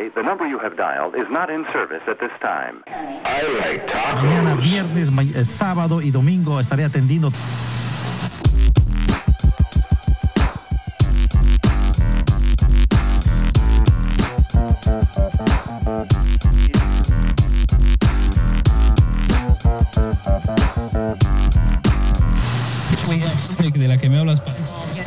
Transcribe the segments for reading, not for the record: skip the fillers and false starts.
sorry, the number you have dialed is not in service at this time. I like tacos. Mañana, viernes, sábado y domingo estaré atendiendo. De la que me hablas,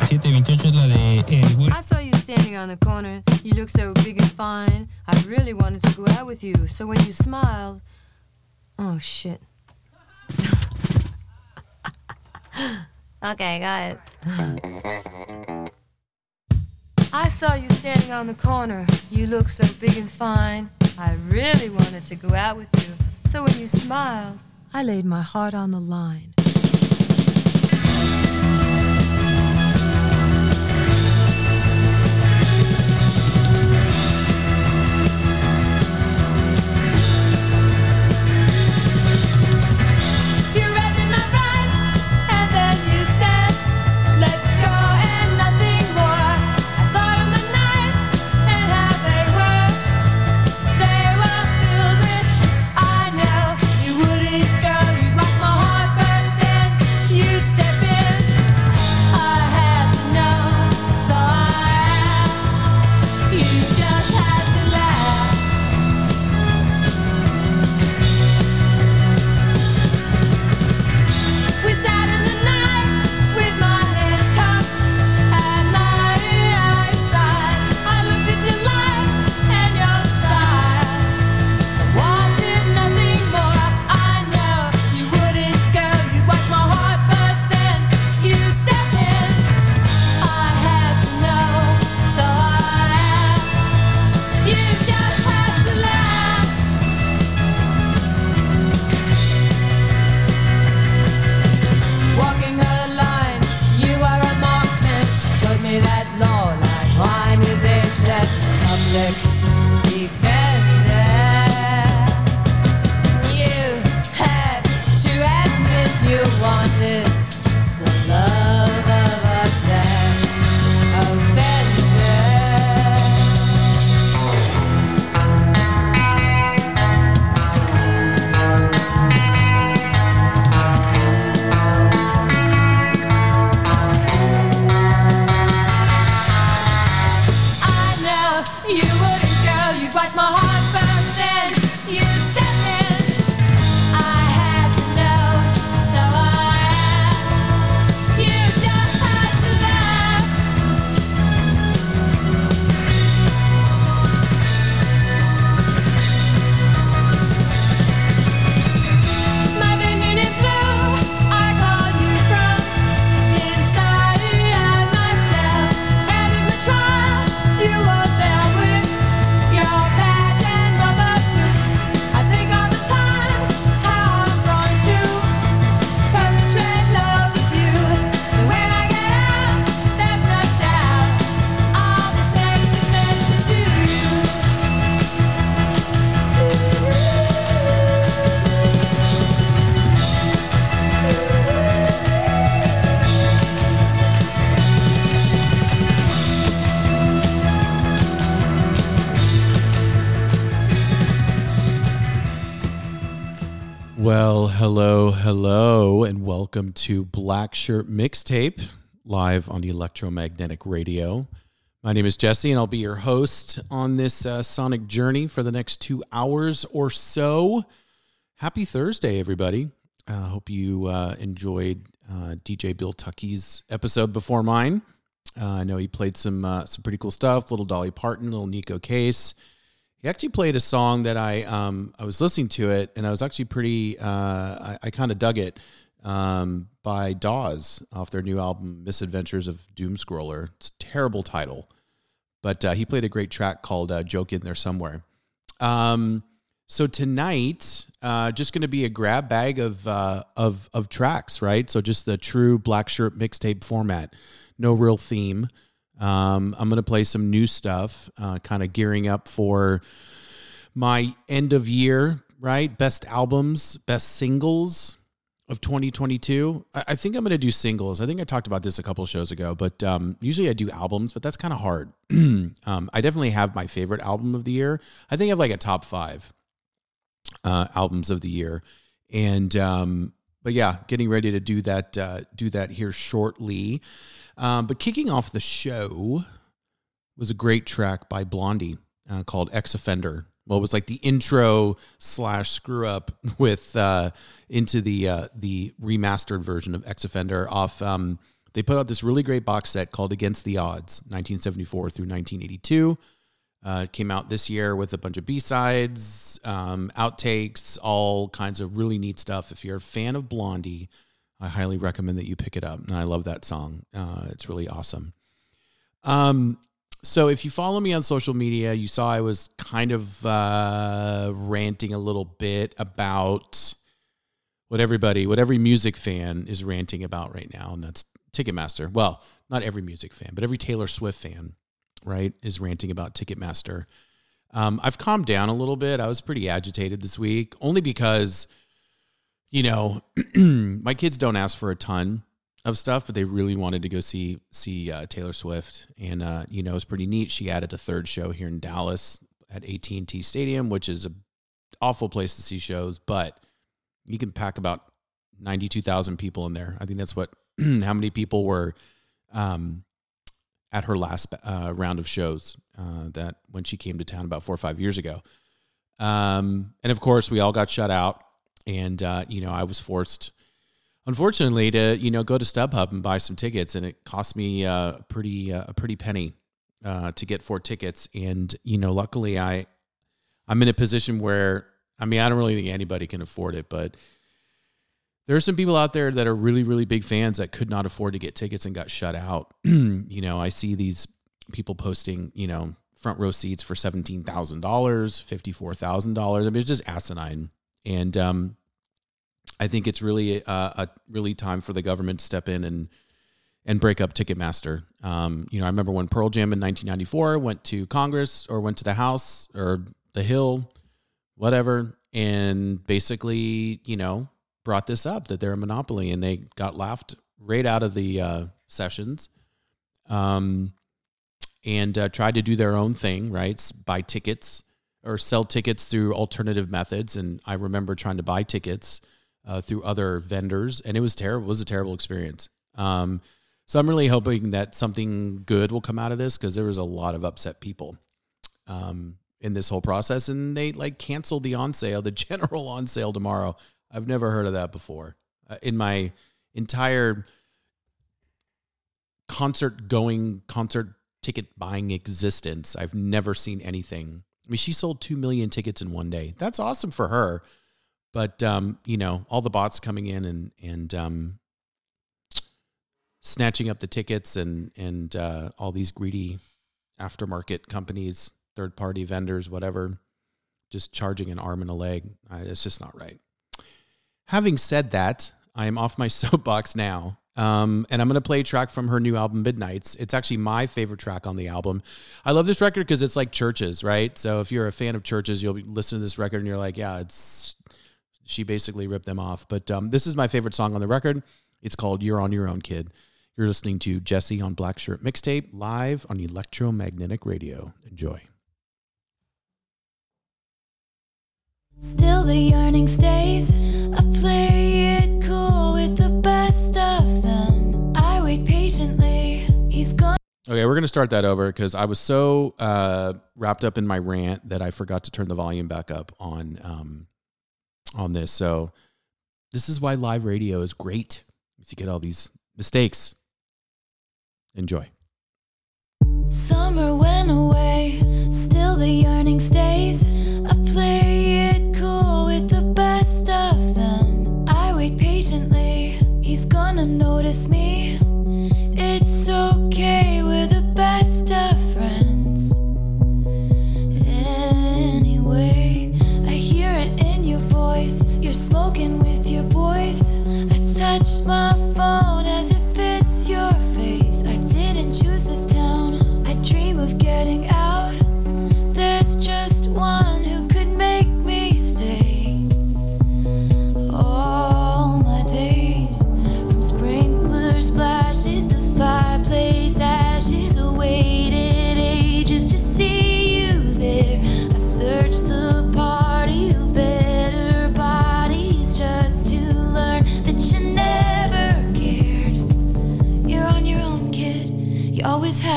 728 es la de Edward. I saw you standing on the corner. You look so big and fine. I really wanted to go out with you. So when you smiled, oh shit. Okay, got it. I saw you standing on the corner. You look so big and fine. I really wanted to go out with you. So when you smiled, I laid my heart on the line. Hello, and welcome to Black Shirt Mixtape, live on the Electromagnetic Radio. My name is Jesse, and I'll be your host on this sonic journey for the next 2 hours or so. Happy Thursday, everybody. I hope you enjoyed DJ Bill Tuckey's episode before mine. I know he played some pretty cool stuff, little Dolly Parton, little Nico Case. He actually played a song that I was listening to it, and I was actually pretty, I kind of dug it, by Dawes off their new album, Misadventures of Doomscroller. It's a terrible title, but he played a great track called Joke in There Somewhere. So tonight, just going to be a grab bag of tracks, right? So just the true Black Shirt Mixtape format, no real theme. I'm going to play some new stuff, kind of gearing up for my end of year, right? Best albums, best singles, of 2022. I think I'm going to do singles. I think I talked about this a couple shows ago, but usually I do albums, but that's kind of hard. I definitely have my favorite album of the year. I think I have like a top five albums of the year. And, but yeah, getting ready to do that here shortly. But kicking off the show was a great track by Blondie called Ex-Offender. Well, it was like the intro slash screw up with into the remastered version of Ex-Offender off. They put out this really great box set called Against the Odds, 1974 through 1982. Came out this year with a bunch of B-sides, outtakes, all kinds of really neat stuff. If you're a fan of Blondie, I highly recommend that you pick it up. And I love that song. It's really awesome. So if you follow me on social media, you saw I was kind of ranting a little bit about what every music fan is ranting about right now, and that's Ticketmaster. Well, not every music fan, but every Taylor Swift fan, right, is ranting about Ticketmaster. I've calmed down a little bit. I was pretty agitated this week, only because, you know, my kids don't ask for a ton of stuff, but they really wanted to go see Taylor Swift, and you know, it's pretty neat. She added a third show here in Dallas at AT&T Stadium, which is an awful place to see shows, but you can pack about 92,000 people in there. I think that's what how many people were at her last round of shows that when she came to town about 4 or 5 years ago. And of course, we all got shut out, and you know, I was forced, unfortunately, to, you know, go to StubHub and buy some tickets, and it cost me a pretty penny to get 4 tickets. And you know, luckily I'm in a position where, I mean, I don't really think anybody can afford it, but there are some people out there that are really, really big fans that could not afford to get tickets and got shut out. You know, I see these people posting, you know, front row seats for $17,000, $54,000. I mean, it's just asinine. And I think it's really a really time for the government to step in and break up Ticketmaster. You know, I remember when Pearl Jam in 1994 went to Congress or went to the House or the Hill, whatever, and basically, you know, brought this up that they're a monopoly, and they got laughed right out of the sessions, and tried to do their own thing, right? Buy tickets or sell tickets through alternative methods. And I remember trying to buy tickets through other vendors, and it was terrible. It was a terrible experience. So I'm really hoping that something good will come out of this, because there was a lot of upset people in this whole process, and they like canceled the on sale, the general on sale tomorrow. I've never heard of that before in my entire concert ticket buying existence. I've never seen anything. I mean, she sold 2 million tickets in one day. That's awesome for her. But, you know, all the bots coming in and snatching up the tickets and all these greedy aftermarket companies, third-party vendors, whatever, just charging an arm and a leg. It's just not right. Having said that, I am off my soapbox now, and I'm going to play a track from her new album, Midnights. It's actually my favorite track on the album. I love this record because it's like Churches, right? So if you're a fan of Churches, you'll listen to this record, and you're like, yeah, it's... She basically ripped them off. But this is my favorite song on the record. It's called You're On Your Own, Kid. You're listening to Jesse on Black Shirt Mixtape, live on Electromagnetic Radio. Enjoy. Still the yearning stays. I play it cool with the best of them. I wait patiently. He's gone. Okay, we're going to start that over because I was so wrapped up in my rant that I forgot to turn the volume back up on this. So this is why live radio is great. You get all these mistakes. Enjoy. Summer went away, still the yearning stays. I play it cool with the best of them. I wait patiently. He's gonna notice me. It's okay, we're the best of friends. Anyway, I hear it in your voice. You're smoking with your boys. I touched my phone as it fits your face. I didn't choose this town. I dream of getting out. There's just one who could make me stay all my days.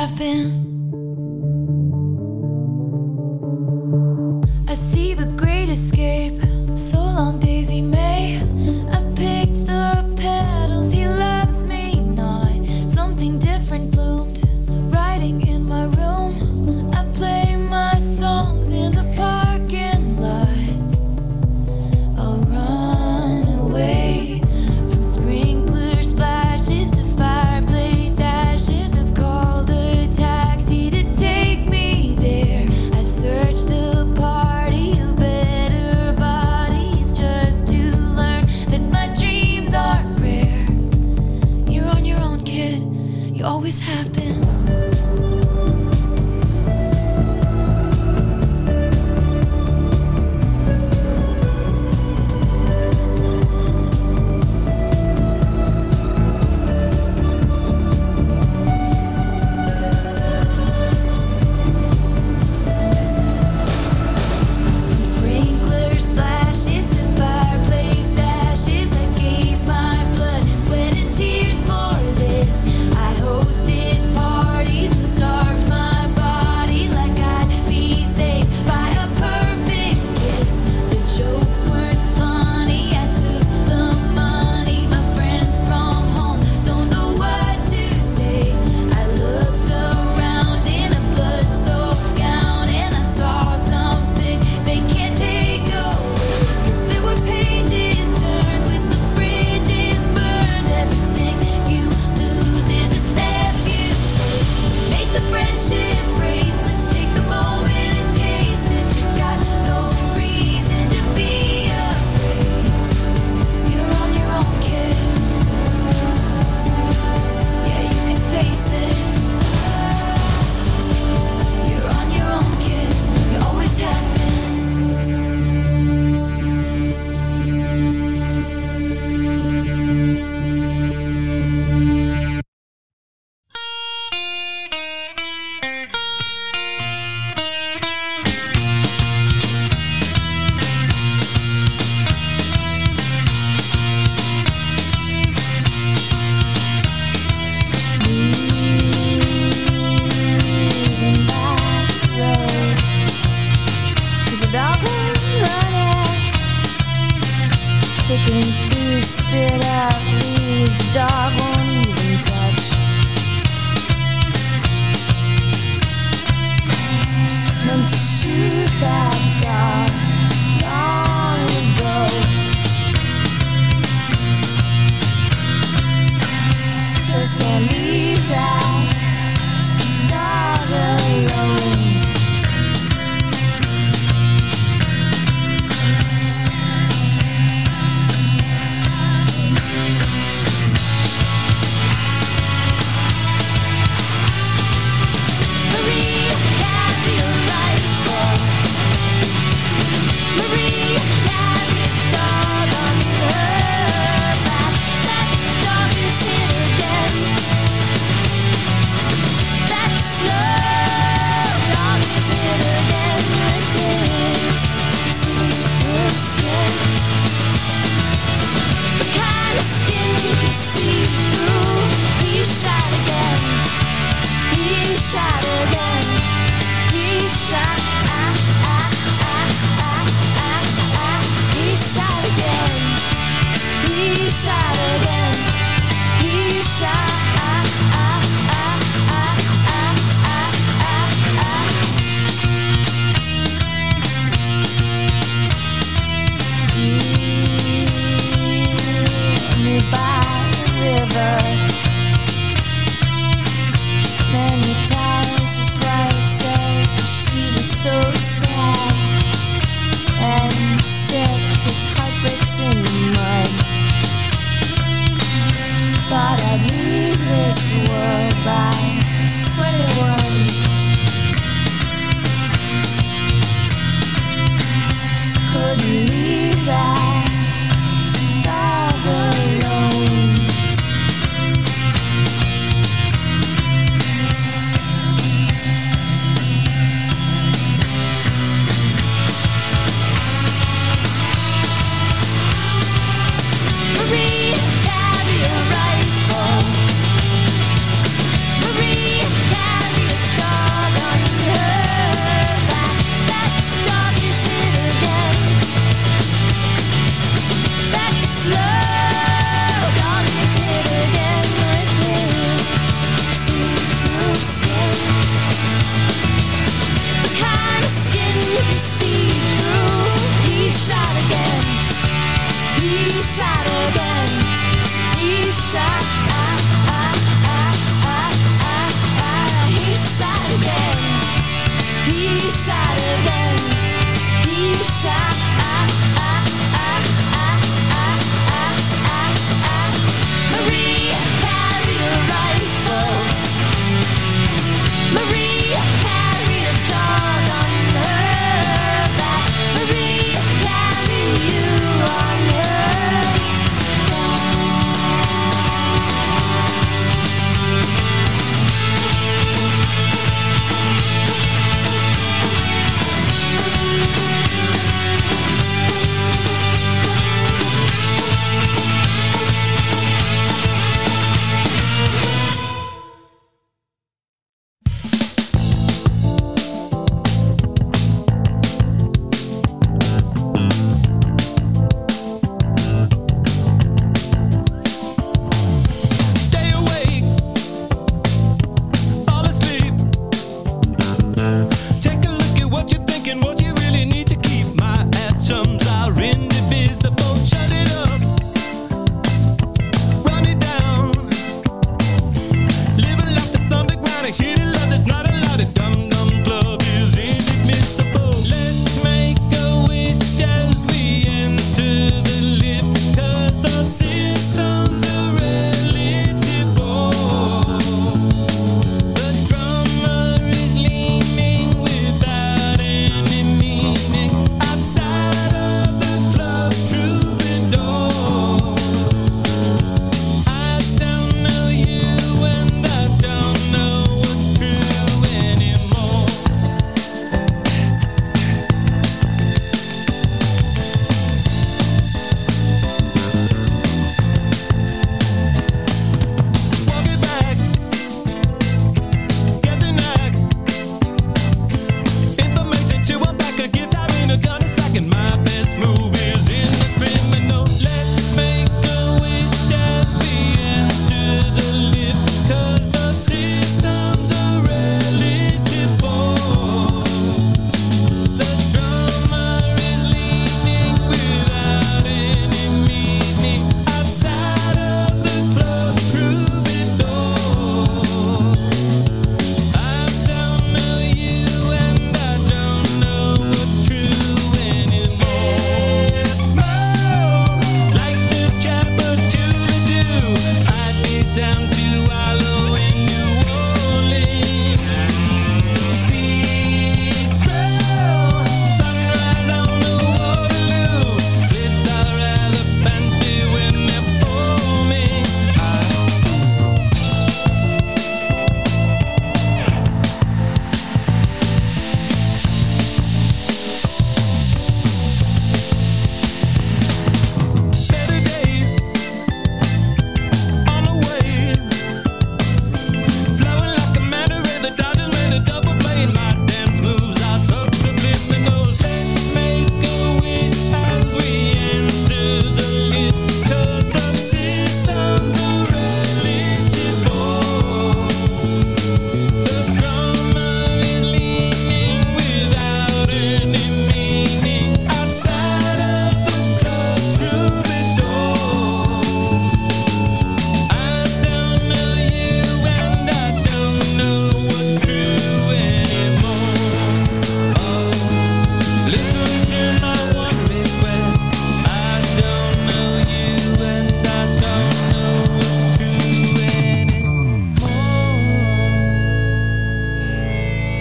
happen. I see the great escape. So long, Daisy May. I picked the petals. He loves me not. Something different bloomed, writing in my room. I play my songs in the parking lot. I'll run away from sprinkler splashes to fireplace ashes. I called a taxi to take me there. I searched the always happen.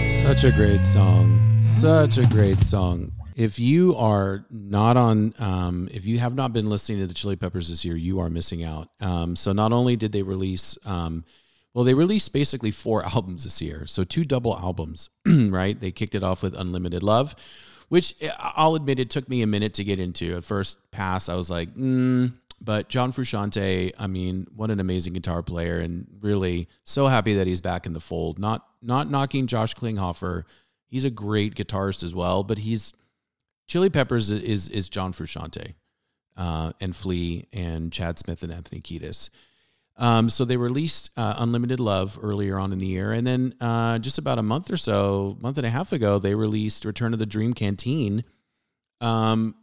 Such a great song. If you are not on, if you have not been listening to the Chili Peppers this year, you are missing out. So not only did they release, they released basically 4 albums this year. So 2 double albums, right? They kicked it off with Unlimited Love, which I'll admit it took me a minute to get into. At first pass, I was like, but John Frusciante, I mean, what an amazing guitar player, and really so happy that he's back in the fold. Not knocking Josh Klinghoffer. He's a great guitarist as well, but Chili Peppers is John Frusciante, and Flea and Chad Smith and Anthony Kiedis. So they released Unlimited Love earlier on in the year. And then just about month and a half ago, they released Return of the Dream Canteen. And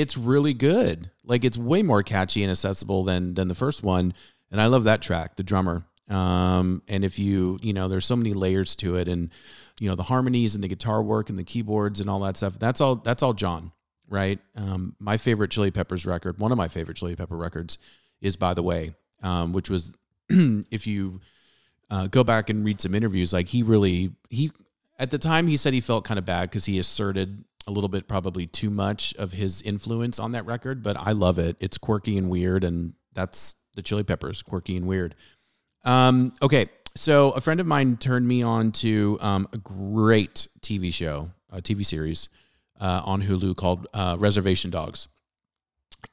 it's really good. Like, it's way more catchy and accessible than the first one. And I love that track, the drummer. And if you know, there's so many layers to it, and you know, the harmonies and the guitar work and the keyboards and all that stuff. That's all John, right? My favorite Chili Peppers record, one of my favorite Chili Pepper records is By the Way, which was, if you go back and read some interviews, like he at the time he said he felt kind of bad because he asserted a little bit, probably too much of his influence on that record, but I love it. It's quirky and weird, and that's the Chili Peppers, quirky and weird. Okay, so a friend of mine turned me on to a great TV show, a TV series on Hulu called Reservation Dogs.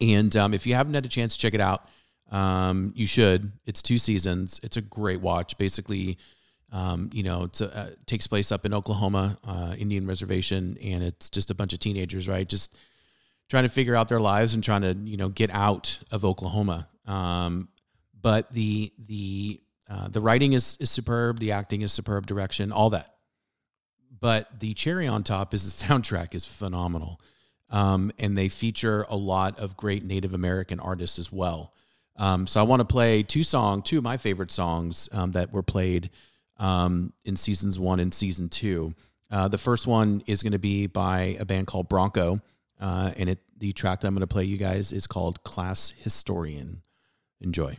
And if you haven't had a chance to check it out, you should. It's 2 seasons. It's a great watch. Basically, it takes place up in Oklahoma, Indian Reservation, and it's just a bunch of teenagers, right? Just trying to figure out their lives and trying to, get out of Oklahoma. But the writing is superb, the acting is superb, direction, all that. But the cherry on top is the soundtrack is phenomenal, and they feature a lot of great Native American artists as well. So I want to play two of my favorite songs that were played in seasons 1 and season 2. The first one is going to be by a band called Bronco, and the track that I'm going to play you guys is called Class Historian. Enjoy.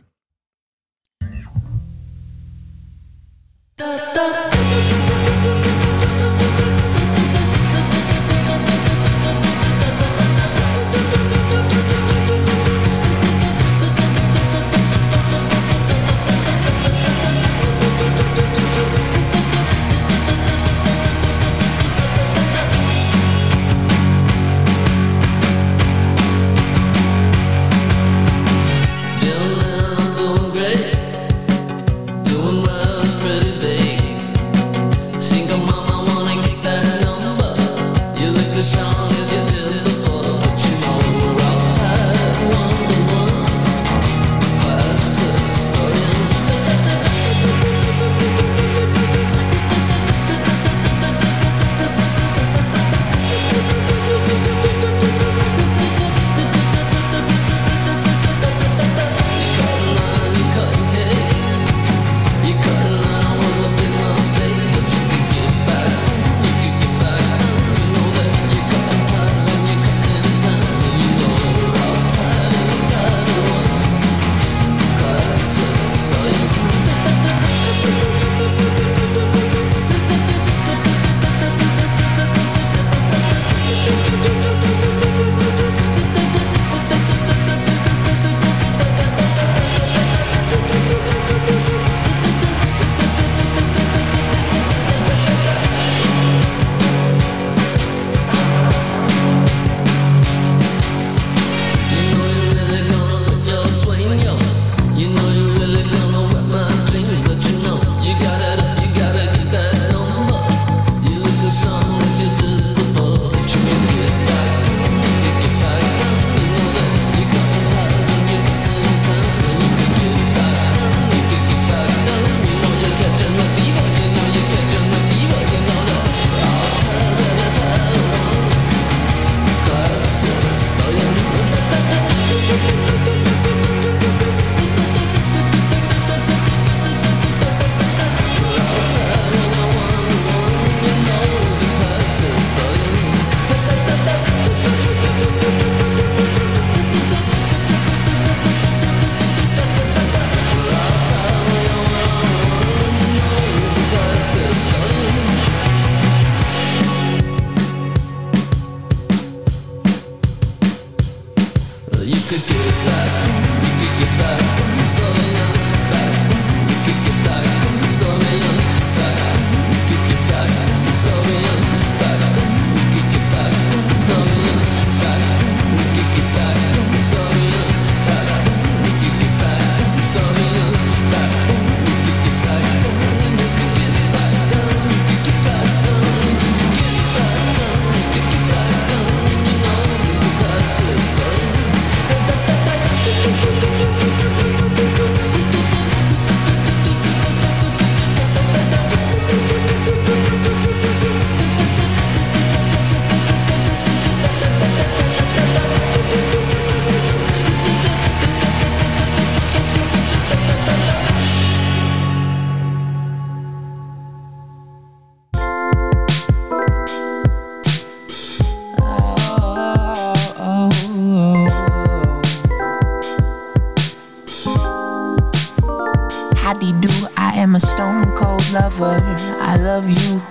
howdy do. I am a stone cold lover. I love you.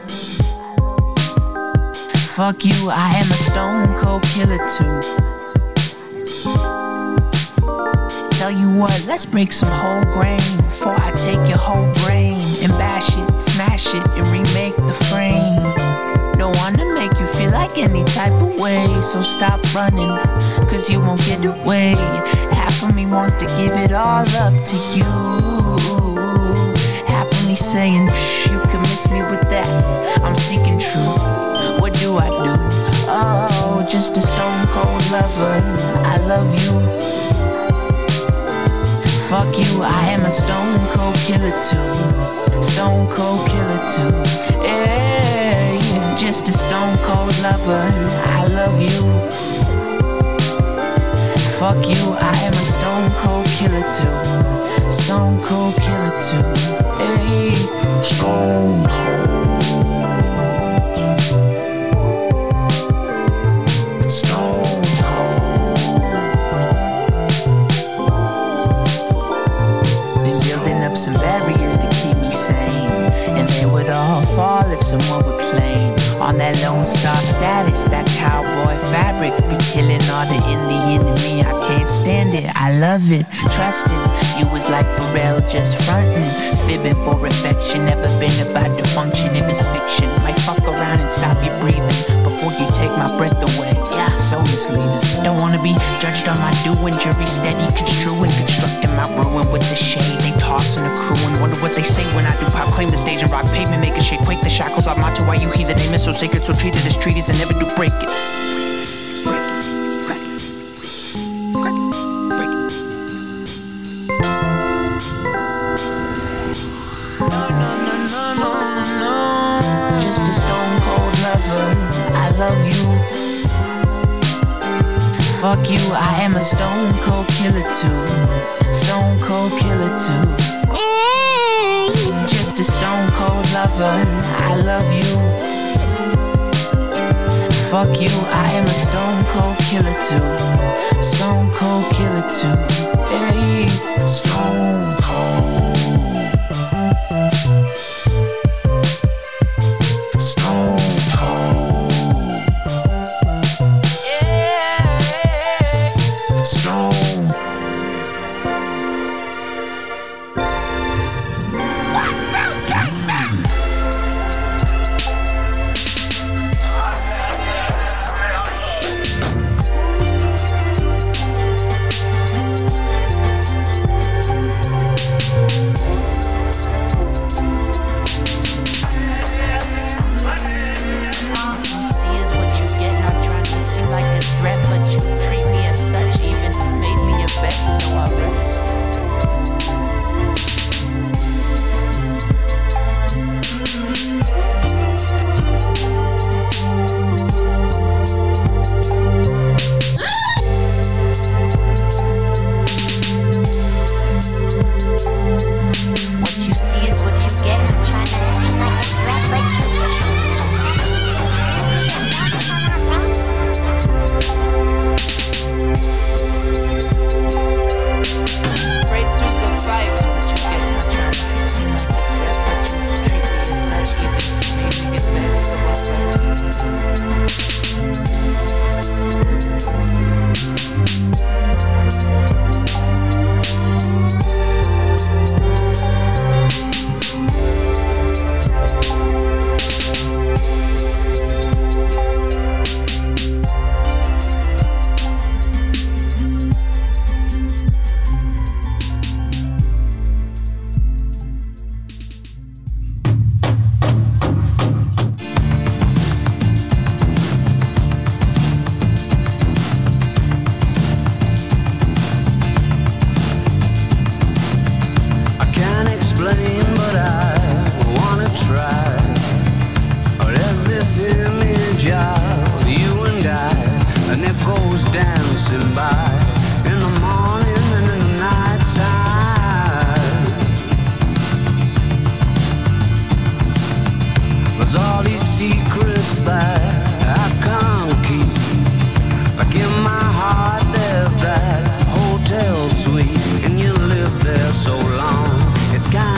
Fuck you. I am a stone cold killer too. Tell you what, let's break some whole grain before I take your whole brain and bash it, smash it, and remake the frame. Don't wanna make you feel like any type of way, so stop running, cause you won't get away. Half of me wants to give it all up to you. Half of me saying, psh, you can miss me with that. I'm seeking truth, what do I do? Oh, just a stone cold lover, I love you. Fuck you, I am a stone cold killer too. Stone cold killer too, yeah. Just a stone cold lover, I love you. Fuck you, I am a stone cold killer too. Stone cold killer too. Hey, stone cold. Stone cold. Been building up some barriers to keep me sane, and they would all fall if someone would claim. On that Lone Star status, that cowboy fabric be killing all the Indian in me. I can't stand it, I love it, trust it. You was like Pharrell, just frontin', fibbing for affection. Never been about to function if it's fiction. Might fuck around and stop you breathing before you take my breath away. Yeah, so misleading. Don't wanna be judged on my doing. Jury steady construing, constructing my ruin with the shade. They tossing the crew and wonder what they say when I do pop. Claim the stage and rock pavement, making shit quake. The shackles are motto while you hear the name is so sacred, so treat it as treaties and never do break it. Break it, crack it, crack it, break it. No, no, no, no, no, no. Just a stone cold lover, I love you. Fuck you, I am a stone cold killer too. Stone cold killer too. Just a stone cold lover, I love you. Fuck you, I am a stone cold killer too. Stone cold killer too. Hey, stone cold. Stone cold. Yeah. Stone. And you live there so long, it's kind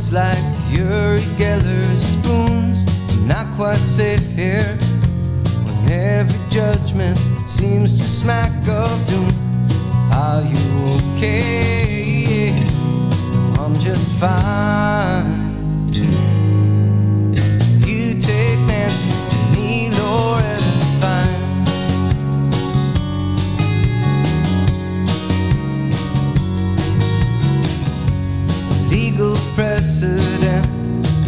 words like Uri Geller's spoons. I'm not quite safe here when every judgment seems to smack of doom. Are you okay? I'm just fine. You take Nancy from me, Loretta's fine. Legal precedent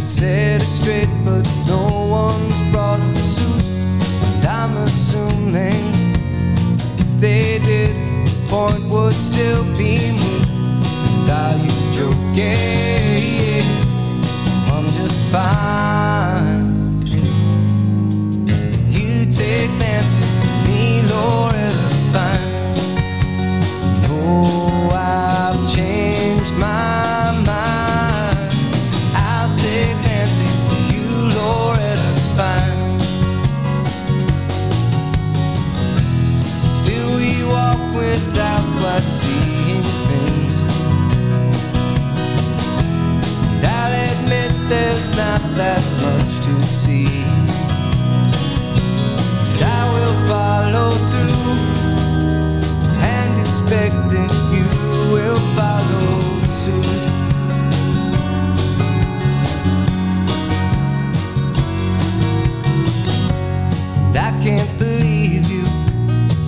set it straight, but no one's brought up suit. And I'm assuming if they did, the point would still be moot. And are you joking? I'm just fine. You take Nancy from me, Loretta's fine. No, I've changed my. Seeing things, and I'll admit there's not that much to see, and I will follow through and expect that you will follow suit. And I can't believe you,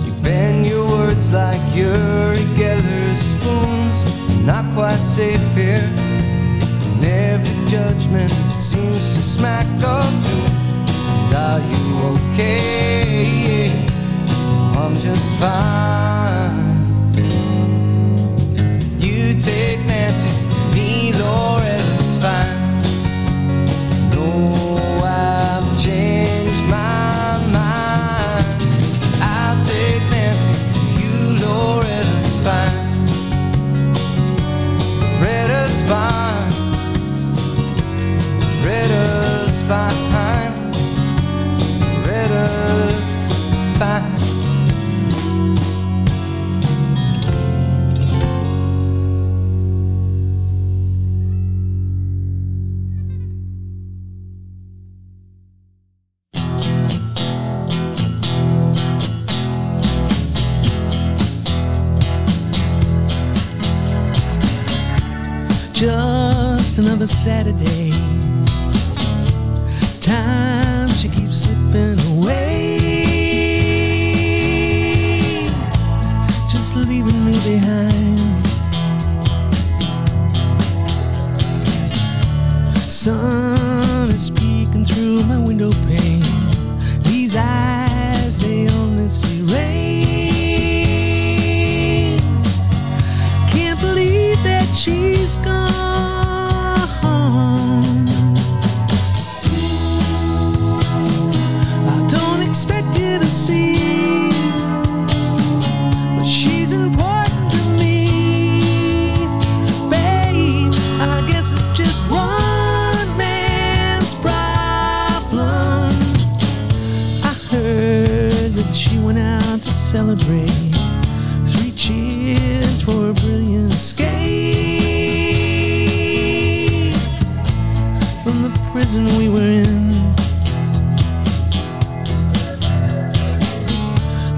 you bend your words like you're spoons, not quite safe here. And every judgment seems to smack of doom. And are you okay? I'm just fine. You take Nancy from me, Loretta's fine. No, I've changed my mind. I'll take Nancy from you, Loretta's fine. Fine, Redders fine, Redders fine. Just another Saturday. Time she keeps slipping away, just leaving me behind. Sun is peeking through my window pane. These eyes, they only see rain. Can't believe that she's gone. Celebrate 3 cheers for a brilliant escape from the prison we were in.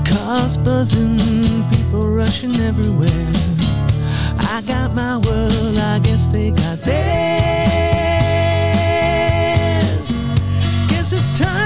Cars buzzing, people rushing everywhere. I got my world, I guess they got theirs. Guess it's time.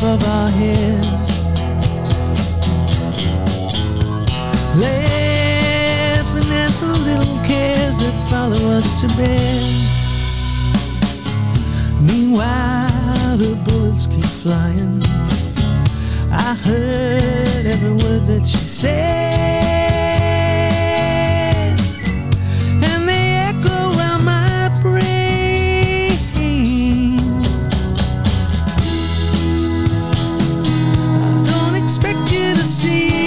Above our heads, laughing at the little cares that follow us to bed. Meanwhile, the bullets came flying. I heard every word that she said, and they echo around my brain. I don't expect you to see.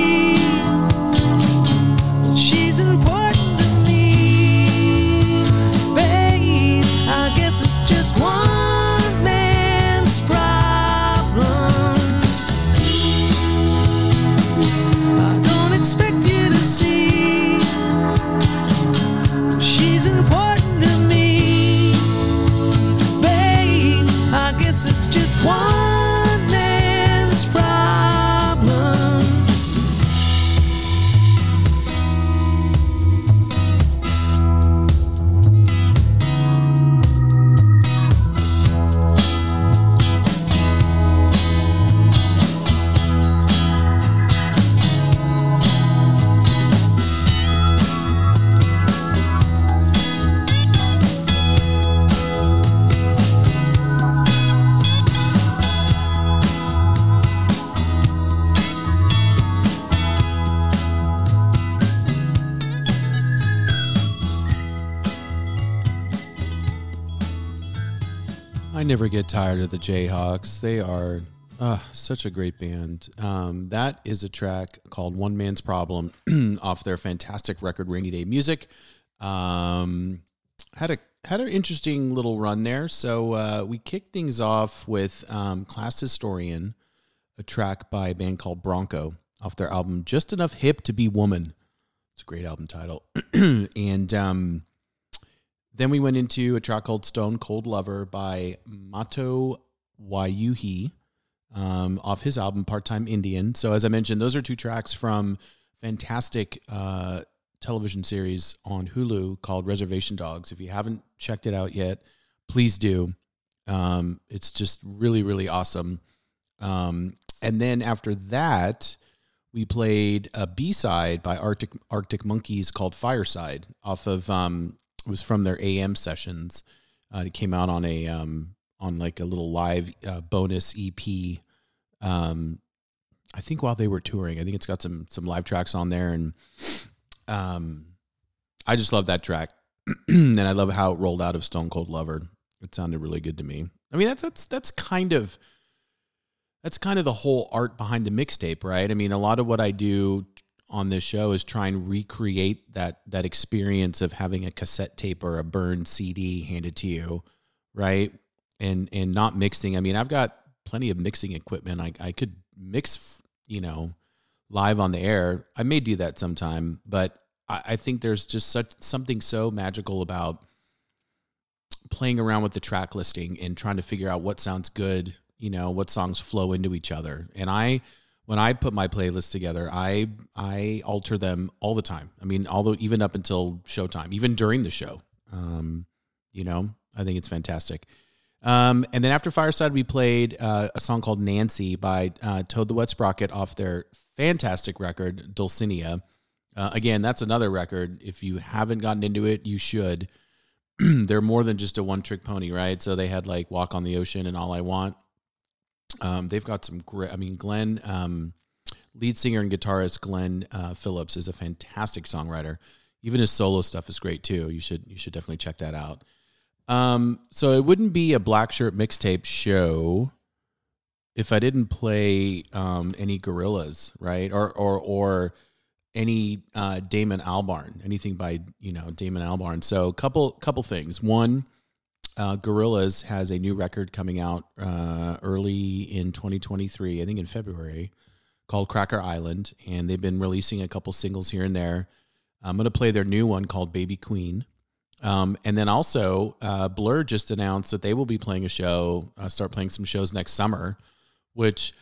Never get tired of the Jayhawks. They are such a great band. That is a track called One Man's Problem off their fantastic record Rainy Day Music. Had an interesting little run there. So we kicked things off with Class Historian, a track by a band called Bronco off their album Just Enough Hip to Be Woman. It's a great album title. And then we went into a track called Stone Cold Lover by Mato Wayuhi off his album Part-Time Indian. So as I mentioned, those are two tracks from fantastic television series on Hulu called Reservation Dogs. If you haven't checked it out yet, please do. It's just really, really awesome. And then after that, we played a B-side by Arctic Monkeys called Fireside off of... It was from their AM sessions. It came out on a on like a little live bonus EP. I think while they were touring, I think it's got some live tracks on there, and I just love that track, and I love how it rolled out of Stone Cold Lover. It sounded really good to me. I mean, that's kind of the whole art behind the mixtape, right? I mean, a lot of what I do on this show is try and recreate that experience of having a cassette tape or a burned CD handed to you, right? And not mixing. I mean, I've got plenty of mixing equipment. I could mix, live on the air. I may do that sometime, but I think there's just something so magical about playing around with the track listing and trying to figure out what sounds good, what songs flow into each other. And when I put my playlists together, I alter them all the time. I mean, even up until showtime, even during the show, I think it's fantastic. And then after Fireside, we played a song called Nancy by Toad the Wet Sprocket off their fantastic record, Dulcinea. Again, that's another record. If you haven't gotten into it, you should. They're more than just a one-trick pony, right? So they had like Walk on the Ocean and All I Want. They've got some great, Glenn, lead singer and guitarist Glenn Phillips is a fantastic songwriter. Even his solo stuff is great too. You should definitely check that out. So it wouldn't be a Black Shirt Mixtape show if I didn't play any Gorillaz, right? Or any Damon Albarn, anything by Damon Albarn. So couple things. One, Gorillaz has a new record coming out early in 2023, I think in February, called Cracker Island, and they've been releasing a couple singles here and there. I'm going to play their new one called Baby Queen. And then also, Blur just announced that they will be playing a show, start playing some shows next summer, which,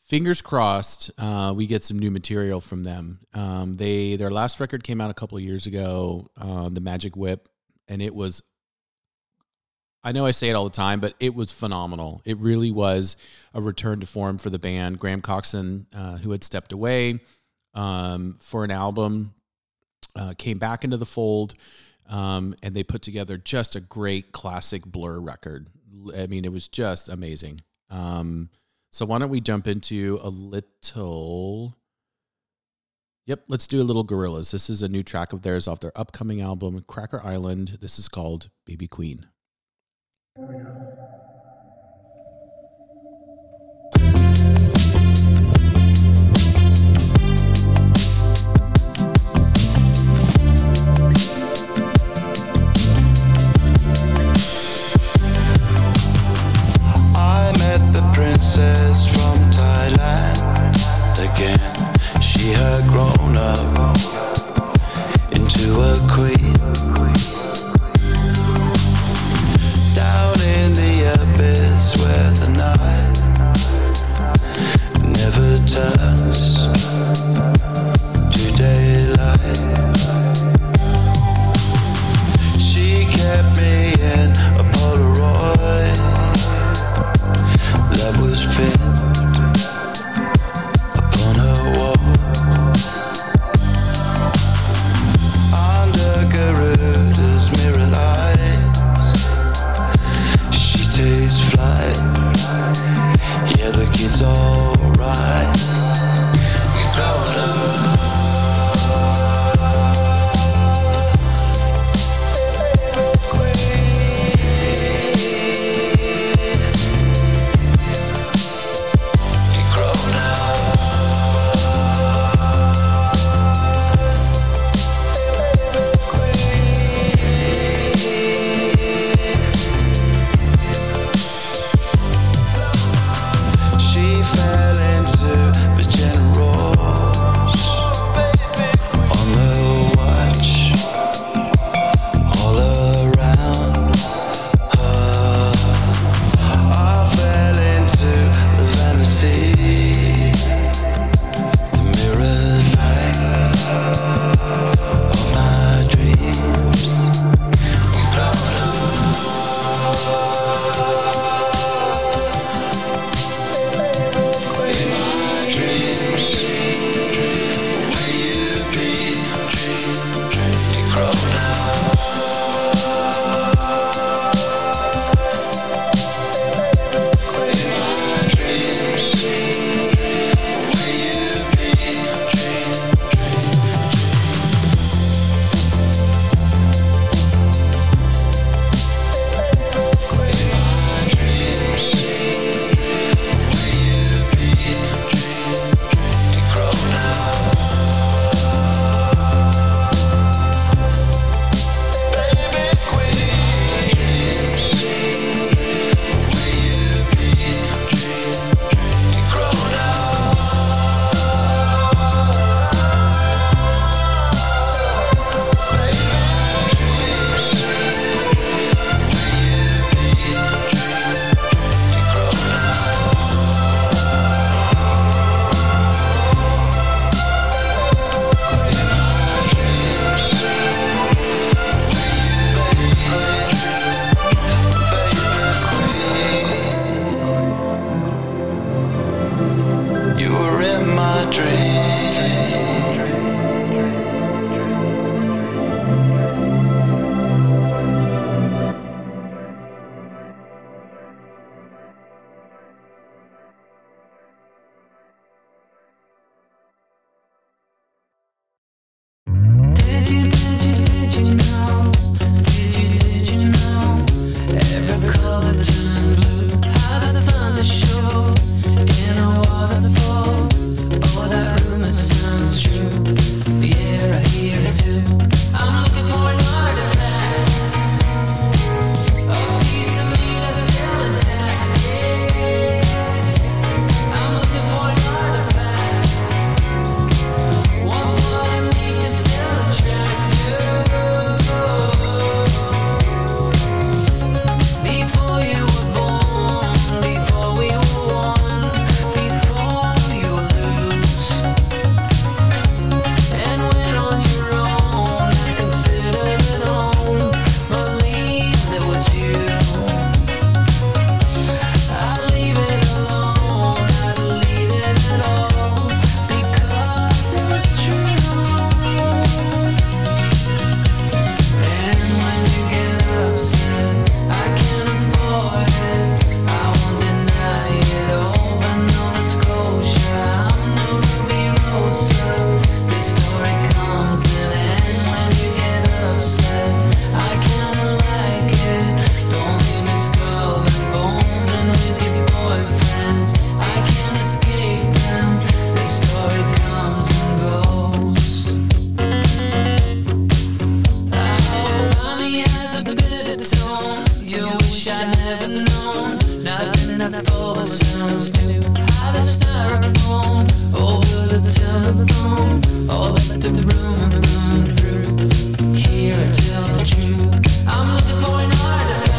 fingers crossed, we get some new material from them. Their last record came out a couple of years ago, The Magic Whip, and it was, I know I say it all the time, but it was phenomenal. It really was a return to form for the band. Graham Coxon, who had stepped away for an album, came back into the fold, and they put together just a great classic Blur record. I mean, it was just amazing. So why don't we jump into a little... Yep, let's do a little Gorillaz. This is a new track of theirs off their upcoming album, Cracker Island. This is called Baby Queen. There we go. Princess from Thailand again. She had grown up into a queen. Down in the abyss where the night never turns to daylight. She kept me in a Polaroid that was pinned upon her wall. Under Garuda's mirror light, she takes flight. Yeah, the kid's alright. We grow up. How the thunder show in a waterfall, oh that nothing at all sounds new. How to styrofoam over the telephone, all that the room and run through. Here I tell the truth, I'm looking for an artifact.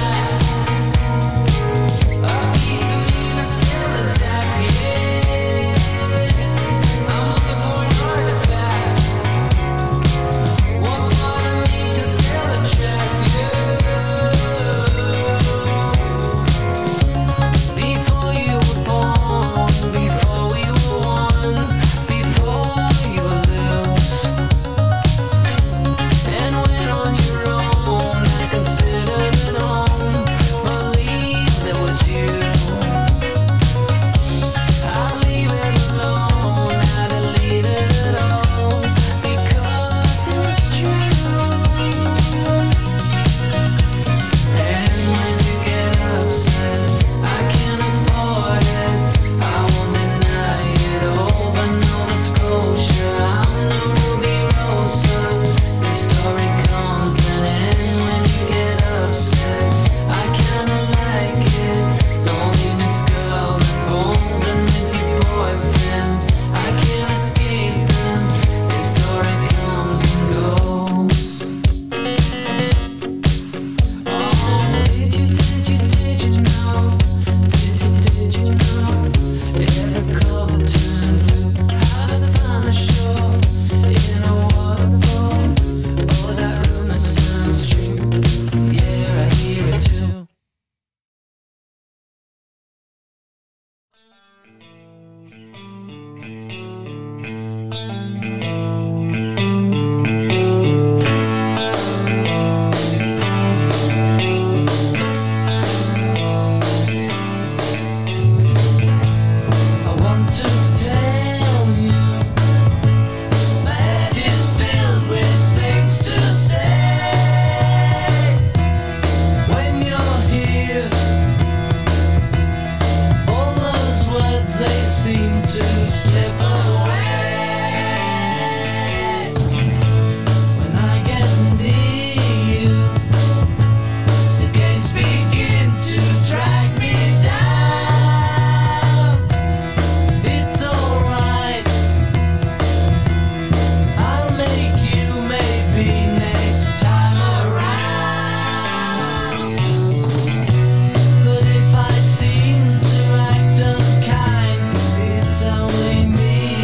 Me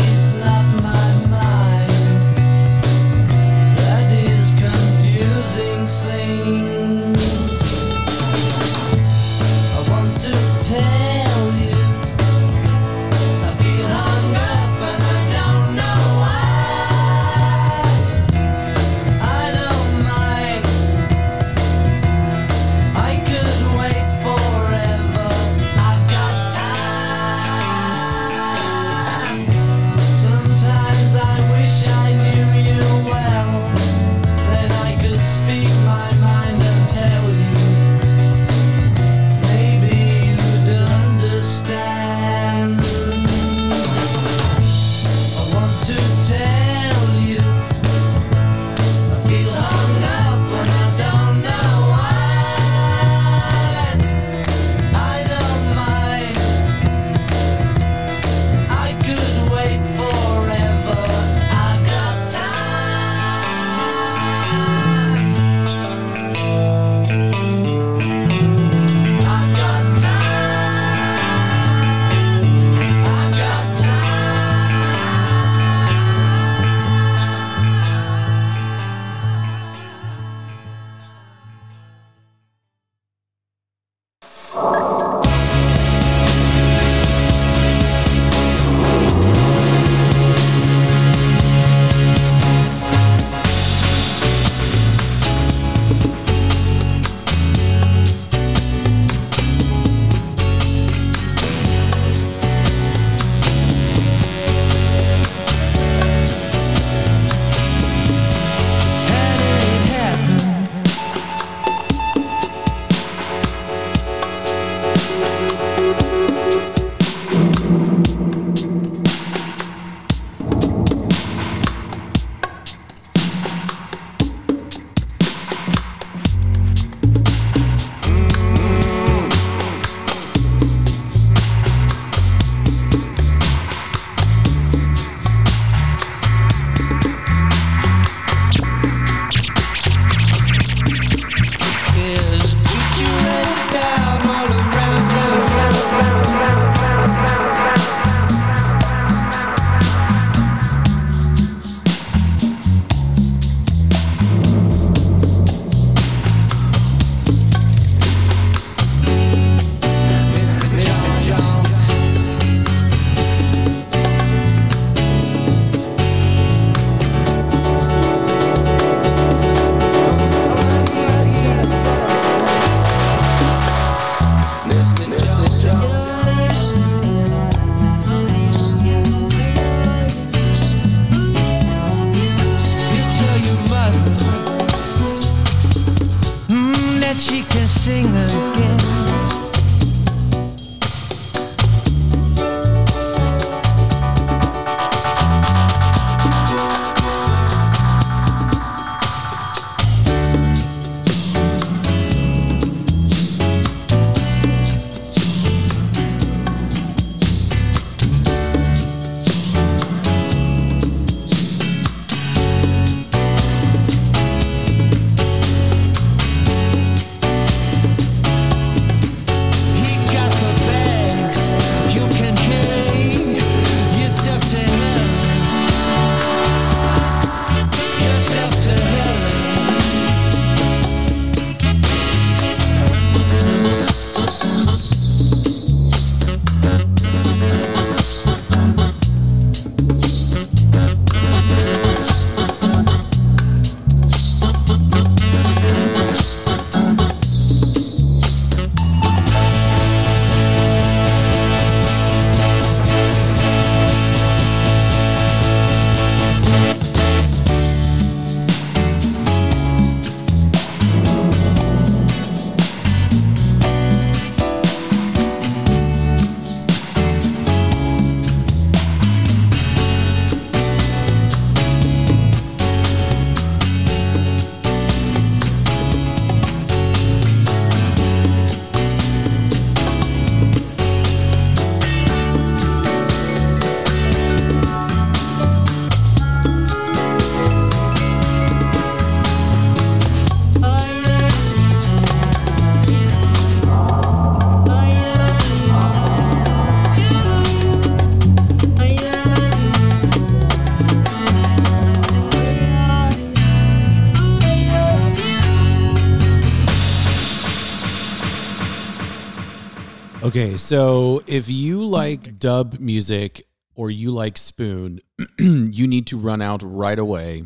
Okay, so if you like dub music or you like Spoon, you need to run out right away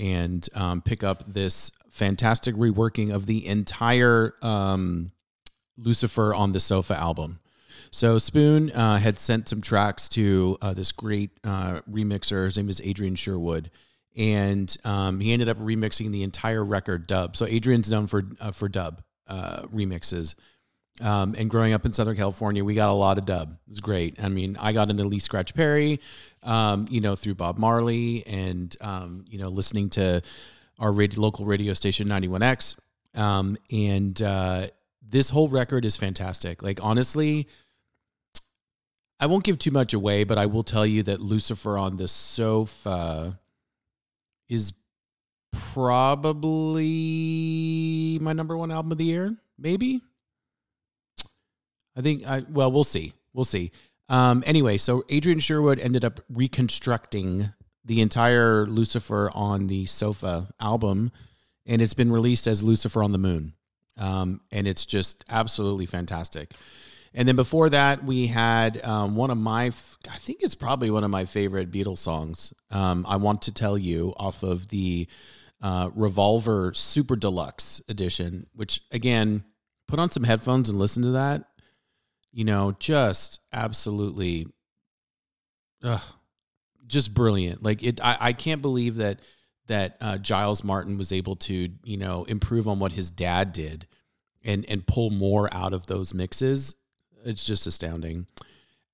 and pick up this fantastic reworking of the entire Lucifer on the Sofa album. So Spoon had sent some tracks to this great remixer. His name is Adrian Sherwood. And he ended up remixing the entire record dub. So Adrian's known for dub remixes. And growing up in Southern California, we got a lot of dub. It was great. I mean, I got into Lee Scratch Perry, through Bob Marley and, listening to our local radio station 91X. This whole record is fantastic. Like, honestly, I won't give too much away, but I will tell you that Lucifer on the Sofa is probably my number one album of the year. Maybe. We'll see. We'll see. Anyway, so Adrian Sherwood ended up reconstructing the entire Lucifer on the Sofa album, and it's been released as Lucifer on the Moon. And it's just absolutely fantastic. And then before that, we had I think it's probably one of my favorite Beatles songs, I Want to Tell You, off of the Revolver Super Deluxe Edition, which, again, put on some headphones and listen to that. Just absolutely just brilliant. Like, I can't believe that Giles Martin was able to, improve on what his dad did and pull more out of those mixes. It's just astounding.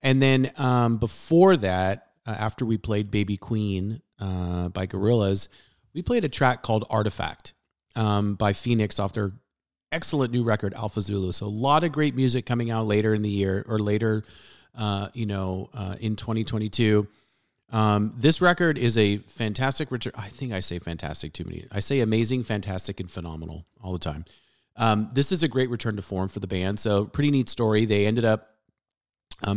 And then before that, after we played Baby Queen by Gorillaz, we played a track called Artifact by Phoenix off their excellent new record, Alpha Zulu. So a lot of great music coming out later in the year, or later, in 2022. This record is a fantastic return. I think I say fantastic too many. I say amazing, fantastic, and phenomenal all the time. This is a great return to form for the band. So pretty neat story. They ended up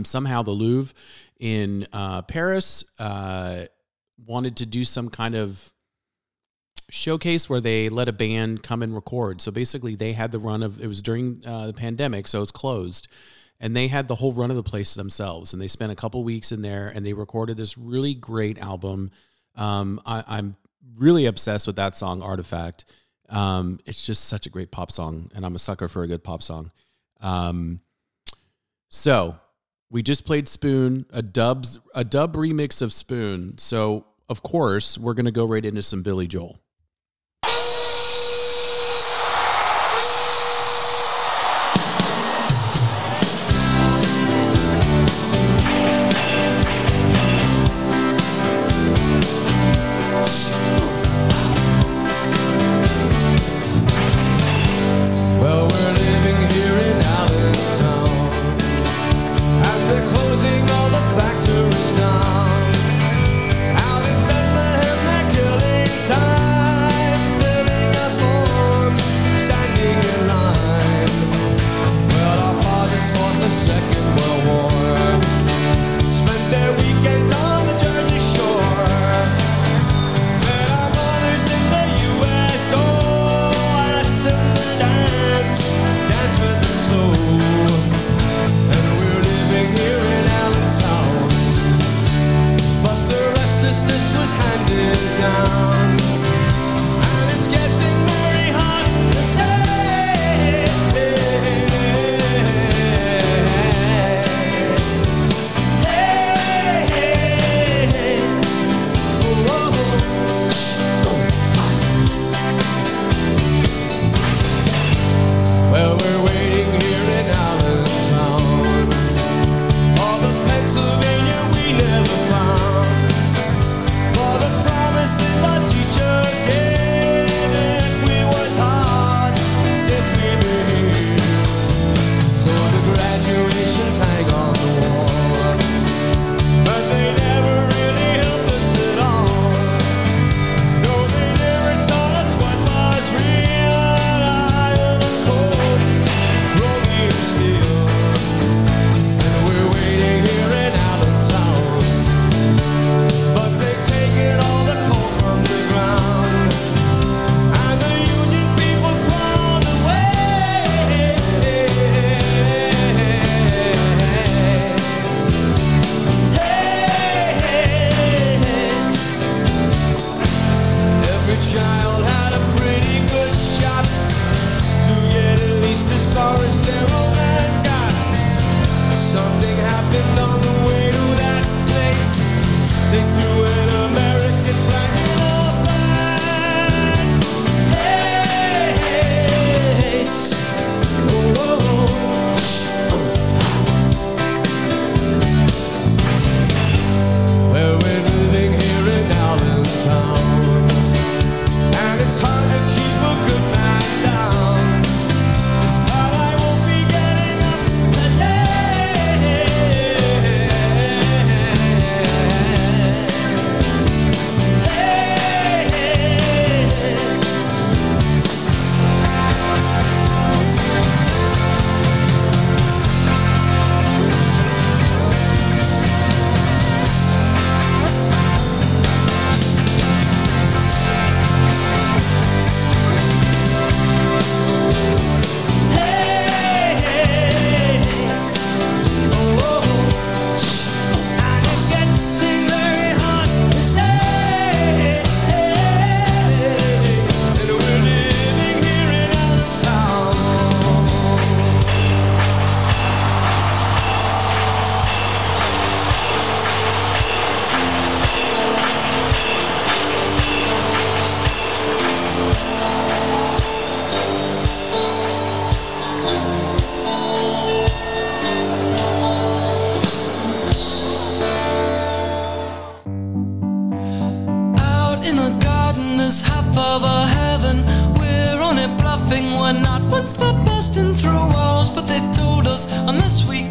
somehow the Louvre in Paris wanted to do some kind of showcase where they let a band come and record. So basically they had the run of, it was during the pandemic, so it's closed. And they had the whole run of the place themselves. And they spent a couple weeks in there and they recorded this really great album. I'm really obsessed with that song, Artifact. It's just such a great pop song, and I'm a sucker for a good pop song. So we just played Spoon, a dub remix of Spoon. So of course we're going to go right into some Billy Joel. Time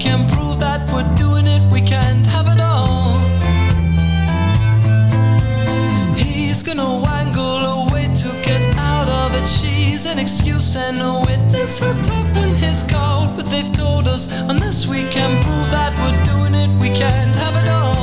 can prove that we're doing it, we can't have it all. He's gonna wangle a way to get out of it. She's an excuse and a witness. I'll talk when he's called, but they've told us unless we can prove that we're doing it, we can't have it all.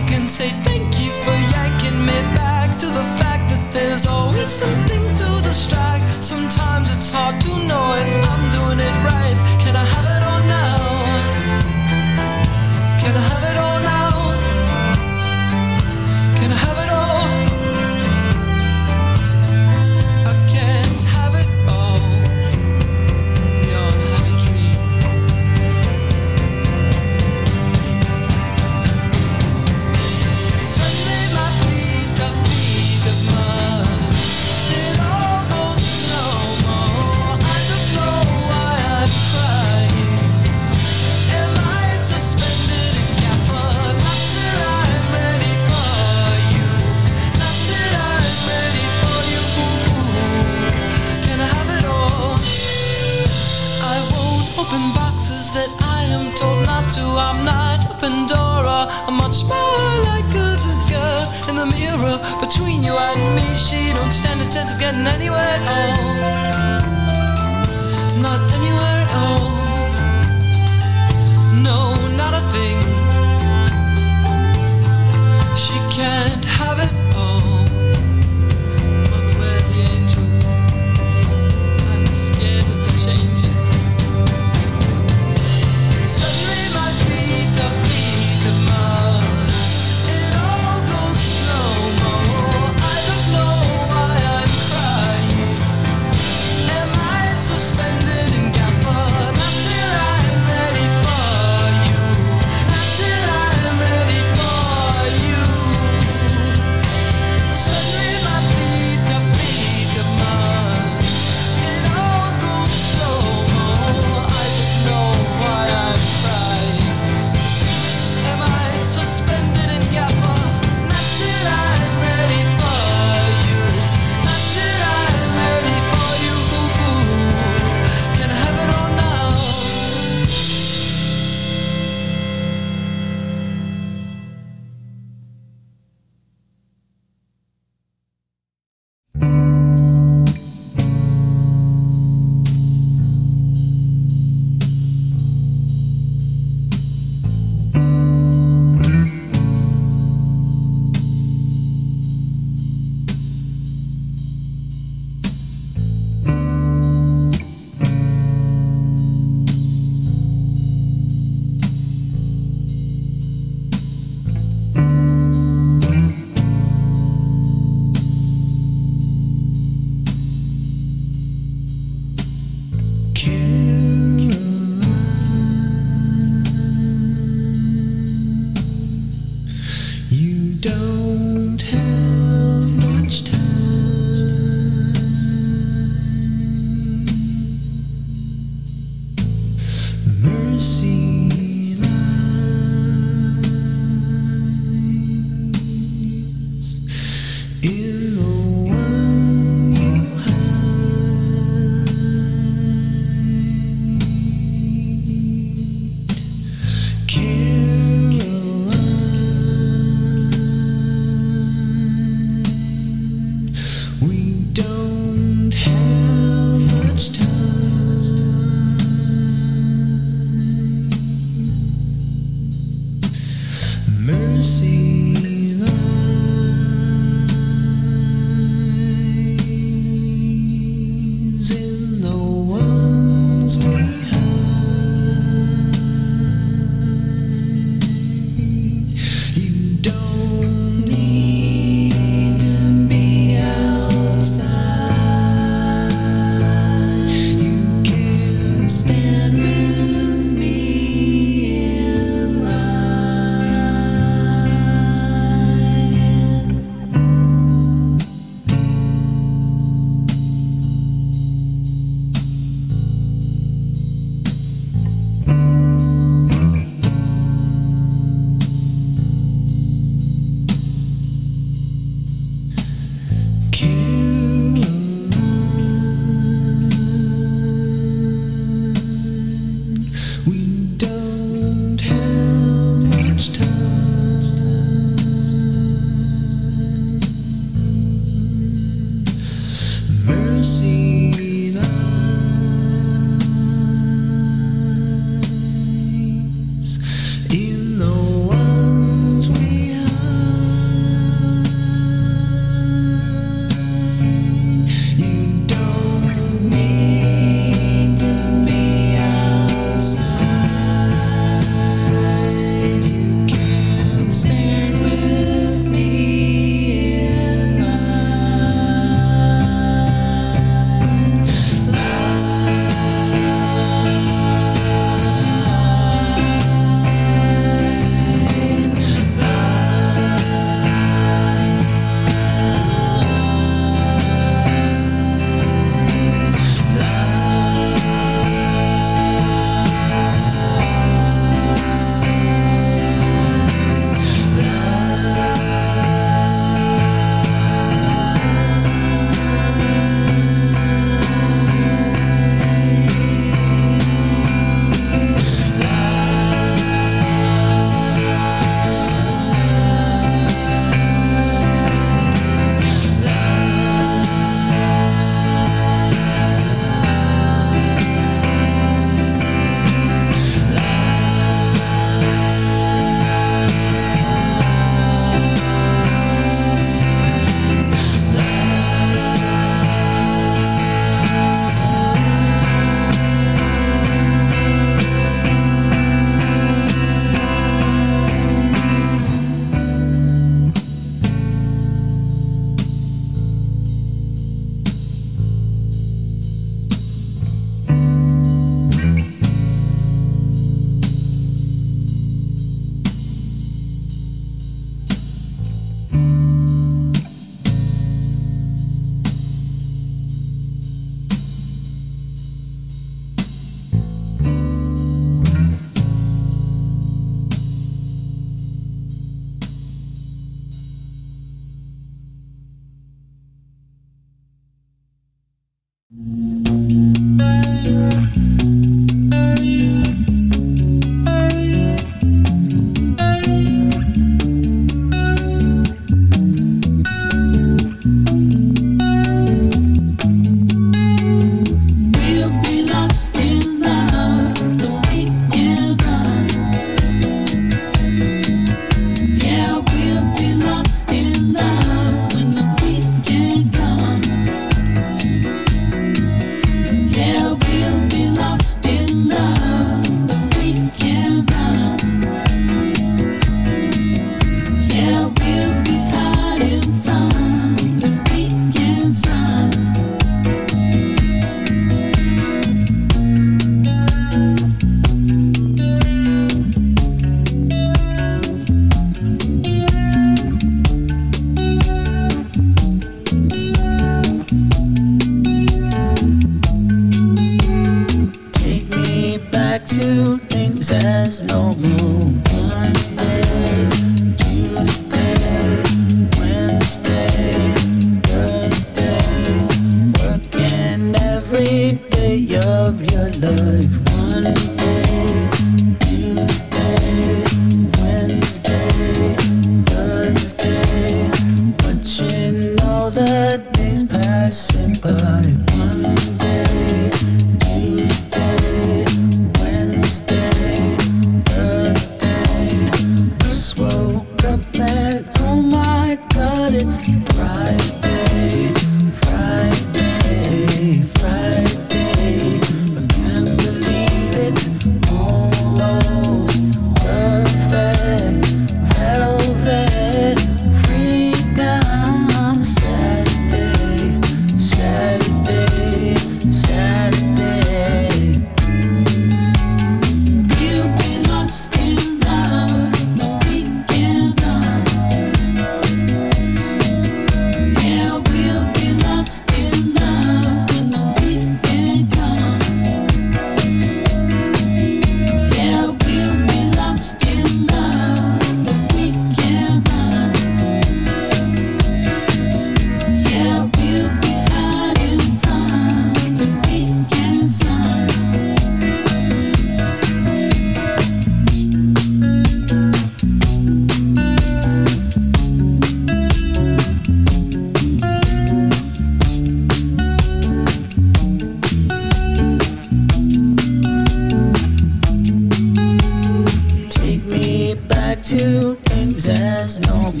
back to things as normal.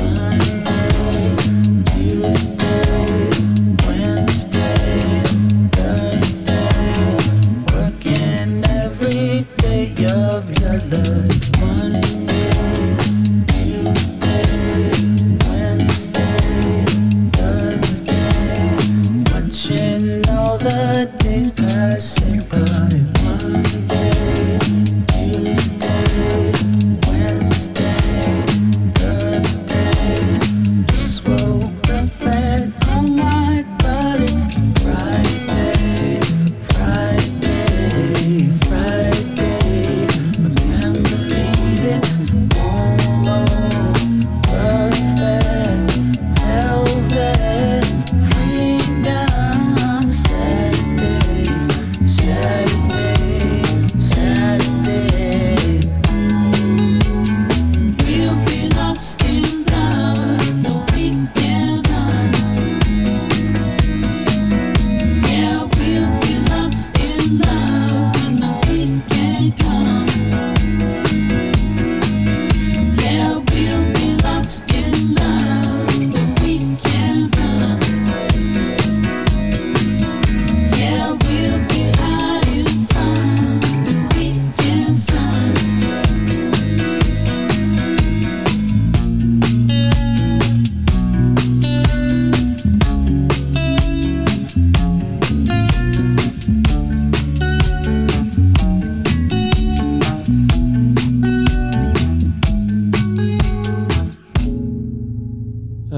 Monday, Tuesday, Wednesday, Thursday, working every day of your life. Monday, Tuesday, Wednesday, Thursday, watching all the days passing by.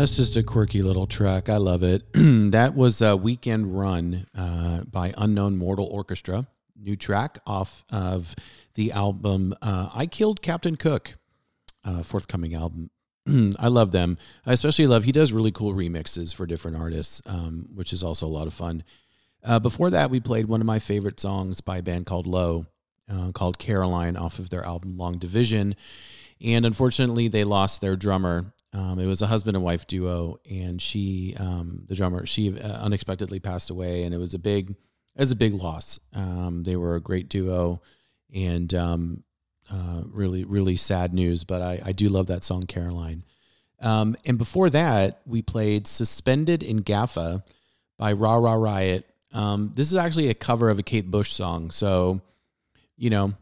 Just a quirky little track. I love it. That was a Weekend Run by Unknown Mortal Orchestra. New track off of the album I Killed Captain Cook, forthcoming album. I love them. I especially love, he does really cool remixes for different artists, which is also a lot of fun. Before that, we played one of my favorite songs by a band called Low, called Caroline, off of their album Long Division. And unfortunately, they lost their drummer. It was a husband and wife duo, and she, the drummer, she unexpectedly passed away, and it was a big loss. They were a great duo, and really, really sad news, but I do love that song, Caroline. And before that, we played Suspended in Gaffa by Rah Rah Riot. This is actually a cover of a Kate Bush song, so, you know,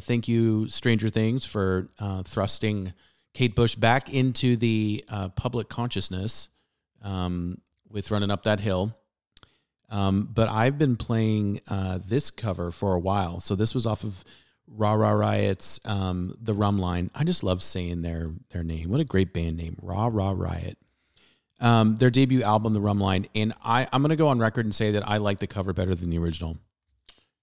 thank you, Stranger Things, for thrusting Kate Bush back into the public consciousness with Running Up That Hill. But I've been playing this cover for a while. So this was off of Rah Rah Riot's The Rum Line. I just love saying their name. What a great band name, Rah Rah Riot. Their debut album, The Rum Line. And I'm going to go on record and say that I like the cover better than the original.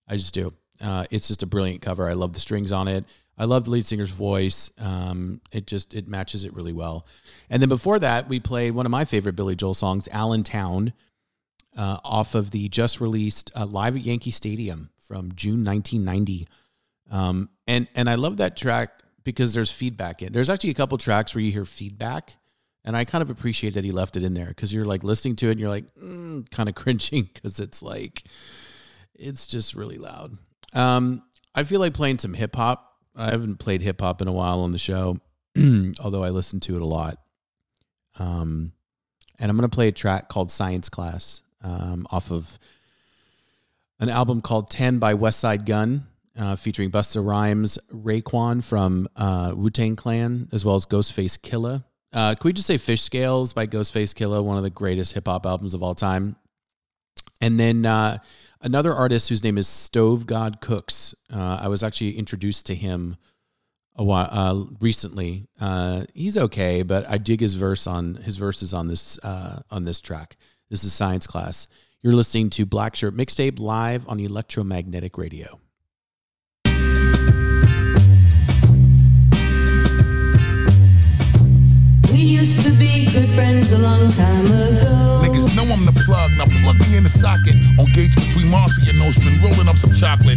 I just do. It's just a brilliant cover. I love the strings on it. I love the lead singer's voice. It matches it really well. And then before that, we played one of my favorite Billy Joel songs, Allentown, off of the just released Live at Yankee Stadium from June 1990. And I love that track because there's feedback in. There's actually a couple tracks where you hear feedback, and I kind of appreciate that he left it in there because you're like listening to it and you're like kind of cringing because it's like it's just really loud. I feel like playing some hip hop. I haven't played hip-hop in a while on the show, although I listen to it a lot. And I'm going to play a track called Science Class off of an album called 10 by West Side Gun, featuring Busta Rhymes, Raekwon from Wu-Tang Clan, as well as Ghostface Killah. Can we just say Fish Scales by Ghostface Killah, one of the greatest hip-hop albums of all time? And then another artist whose name is Stove God Cooks. I was actually introduced to him a while recently. He's okay, but I dig his verses on this track. This is Science Class. You're listening to Black Shirt Mixtape live on Electromagnetic Radio. We used to be good friends a long time ago. Niggas know I'm the plug, now plug me in the socket. On gates between Marcy and Nostrin, rolling up some chocolate.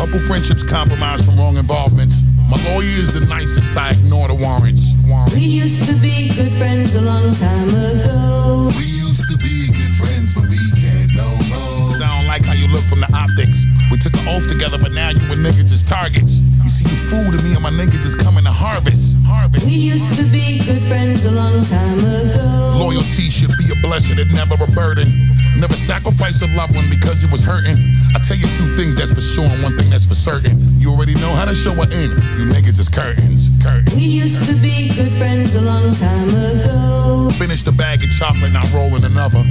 Couple friendships compromised from wrong involvements. My lawyer is the nicest, I ignore the warrants. We used to be good friends a long time ago. We used to be good friends, but we can't no more. Cause I don't like how you look from the optics. We took an oath together, but now you and niggas is targets. You see, you fool to me and my niggas is coming to harvest. We used to be good friends a long time ago. Loyalty should be a blessing and never a burden. Never sacrifice a loved one because you was hurting. I tell you two things that's for sure and one thing that's for certain. You already know how to show an end. You niggas is curtains. We used to be good friends a long time ago. Finish the bag of chocolate, not rolling another.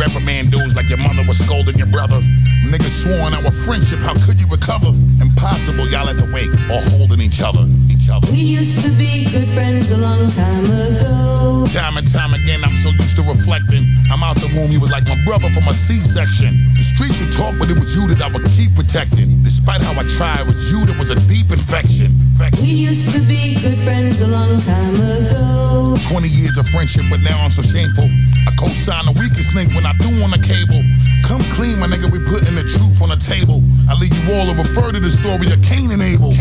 Reprimand dudes like your mother was scolding your brother. Niggas sworn our friendship, how could you recover? Impossible, y'all at the wake or holding each other. We used to be good friends a long time ago. Time and time again, I'm so used to reflecting. I'm out the womb, he was like my brother from a C-section. The streets would talk, but it was you that I would keep protecting. Despite how I tried, it was you that was a deep infection. We used to be good friends a long time ago. 20 years of friendship, but now I'm so shameful. I co-sign the weakest link when I do on the cable. Come clean, my nigga, we putting the truth on the table. I leave you all and refer to the story of Cain and Abel.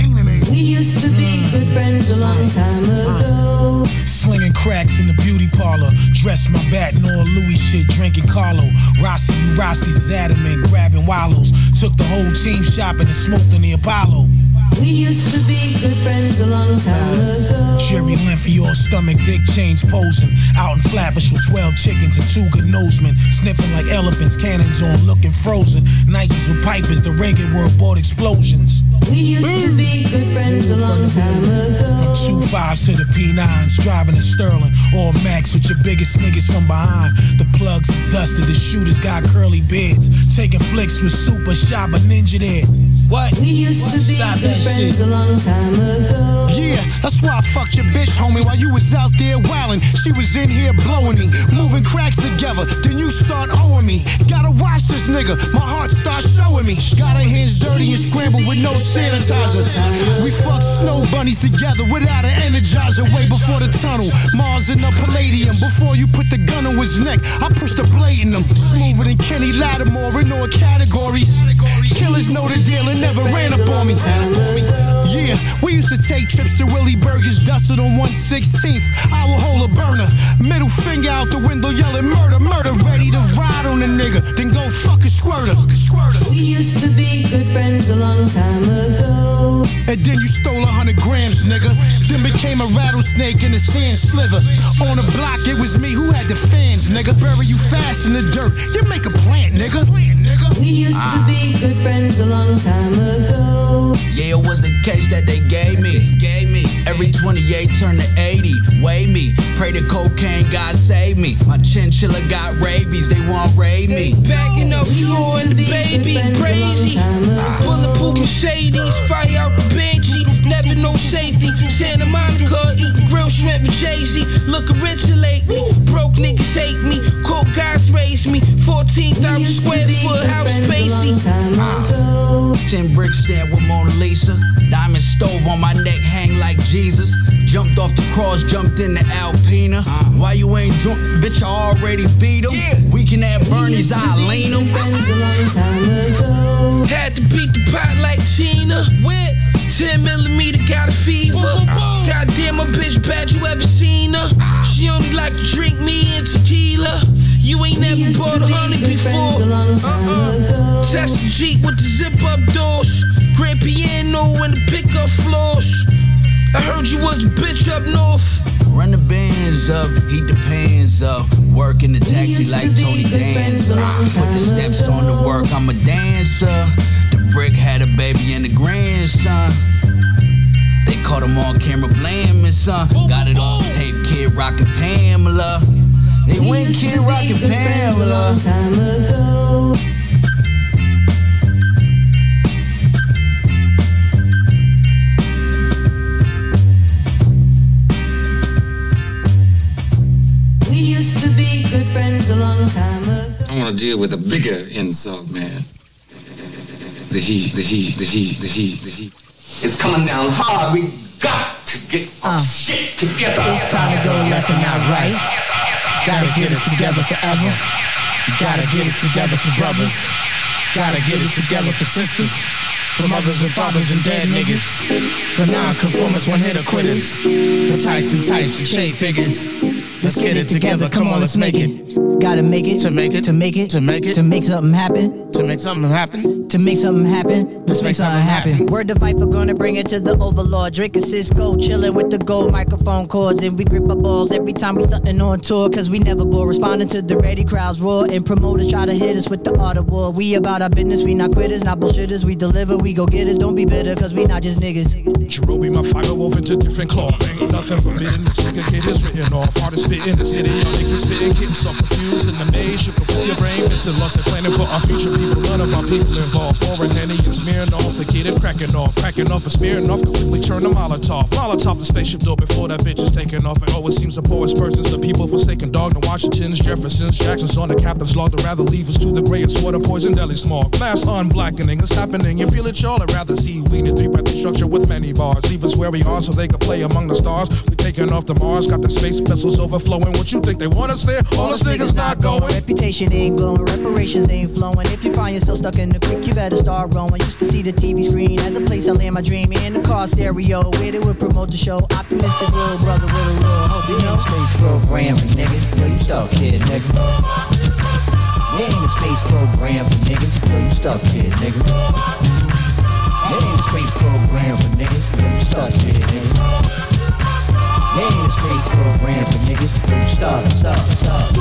We used to be good friends a long time ago. Slinging cracks in the beauty parlor. Dressed my bat in all Louis shit, drinking Carlo. Rossi, you Rossi's adamant, grabbing wallows. Took the whole team shopping and smoked in the Apollo. We used to be good friends a long time ago. Jerry Limpy, all stomach, dick chains posing. Out in Flatbush with 12 chickens and two good nosemen. Sniffing like elephants, cannons on, looking frozen. Nikes with pipers, the reggae were aboard explosions. We used to be good friends a long time ago. From 2.5s to the P9s, driving a Sterling. All Max with your biggest niggas from behind. The plugs is dusted, the shooters got curly beards. Taking flicks with Super Shop, a ninja there. What? We used to be good friends a long time ago. Yeah, that's why I fucked your bitch, homie, while you was out there wildin'. She was in here blowing me, moving cracks together. Then you start owing me. Gotta watch this nigga, my heart starts showing me. Got her hands dirty and scrambled with no sanitizer. We fucked snow bunnies together without an energizer. Way before the tunnel, Mars in the Palladium. Before you put the gun on his neck, I pushed the blade in him. Smoother than Kenny Lattimore in all categories. Killers know the deal and never ran up on me. Yeah, we used to take trips to Willie Burgers, dusted on 1/16th. I would hold a burner, middle finger out the window yelling murder. Ready to ride on a nigga, then go fuck a squirter. We used to be good friends a long time ago. And then you stole 100 grams, nigga. Then became a rattlesnake in a sand slither. On the block, it was me who had the fans, nigga. Bury you fast in the dirt, you make a plant, nigga. We used to be good friends a long time ago. Yeah, it was the case that they gave me. Every 28 turned to 80, weigh me. Pray to cocaine, God save me. My chinchilla got rabies, they won't raid me. Bagging up floor and the baby, crazy. Bullet pooping shadies, fire out the Benji. Never no safety. Santa Monica, eating grilled shrimp with Jay-Z. Looking richer lately. Broke niggas hate me. Coke guys raised me. 14,000 square foot house, spacey. 10 bricks stand with Mona Lisa. Diamond stove on my neck, hang like Jesus. Jumped off the cross, jumped in the Alpina. Why you ain't drunk? Bitch, I already beat him. Yeah. We can have Bernie's, I lean him. Had to beat the pot like Tina. Went 10 millimeter, got a fever. Goddamn, my bitch, bad you ever seen her. She only like to drink me and tequila. You ain't never bought a 100 before. Test the Jeep with the zip up doors. Grand piano and the pickup floors. I heard you was a bitch up north. Run the bands up, heat the pans up. Work in the taxi like Tony Danza. Put the steps on the work, I'm a dancer. The brick had a baby and a grandson. They caught him on camera blaming son. Got it all taped, Kid Rock and Pamela. They went Kid Rock and Pamela. I want to deal with a bigger insult, man. The heat. It's coming down hard. We got to get our shit together. It's time to go left and not right. Gotta get it together forever. Gotta get it together for brothers. Gotta get it together for sisters. For mothers and fathers and dead niggas. For non-conformists, one-hitter quitters. For Tyson types and shade figures. Let's get it together, come on, let's make it. Gotta make it, to make it, to make it, to make it, to make something happen. To make something happen. To make something happen. Let's make something happen. Word to fight for gonna bring it to the overlord. Drinking Cisco, chilling with the gold microphone cords. And we grip our balls every time we stuntin' on tour. Cause we never bore. Responding to the ready crowds roar. And promoters try to hit us with the art of war. We about our business. We not quitters, not bullshitters. We deliver, we go getters. Don't be bitter cause we not just niggas. Jerome be my fire woven to different cloth. Ain't nothing forbidden. The chicken kid is written off. Hardest spit in the city. Y'all niggas spitting, getting so confused in the maze. You can pull your brain. It's a lost and planning for our future. People, none of our people involved. Pouring Henny and smearing off the kid and cracking off and smearing off. Quickly turn the Molotov. Molotov the spaceship door before that bitch is taking off. And always seems the poorest persons, the people forsaken. Dog the Washingtons, Jeffersons, Jacksons on the captain's log. They'd rather leave us to the grave. Water poison, deli smog. Glass unblackening, it's happening. You feel it, y'all. I'd rather see we in a 3x3 structure with many bars. Leave us where we are so they can play among the stars. We taking off the Mars, got the space vessels overflowing. What you think they want us there? All us niggas not going. Reputation ain't glowing, reparations ain't flowing. If you find yourself stuck in the creek, you better start rowing. Used to see the TV screen as a place I land my dream in the car stereo, where they would promote the show. Optimistic little brother with a little hope. You know, space program for niggas. No, you stuck here, nigga. There ain't a space program for niggas. No, you stuck here, nigga. There ain't a space program for niggas. No, you stuck here, nigga. There ain't a space program for niggas. Stop, stop, stop.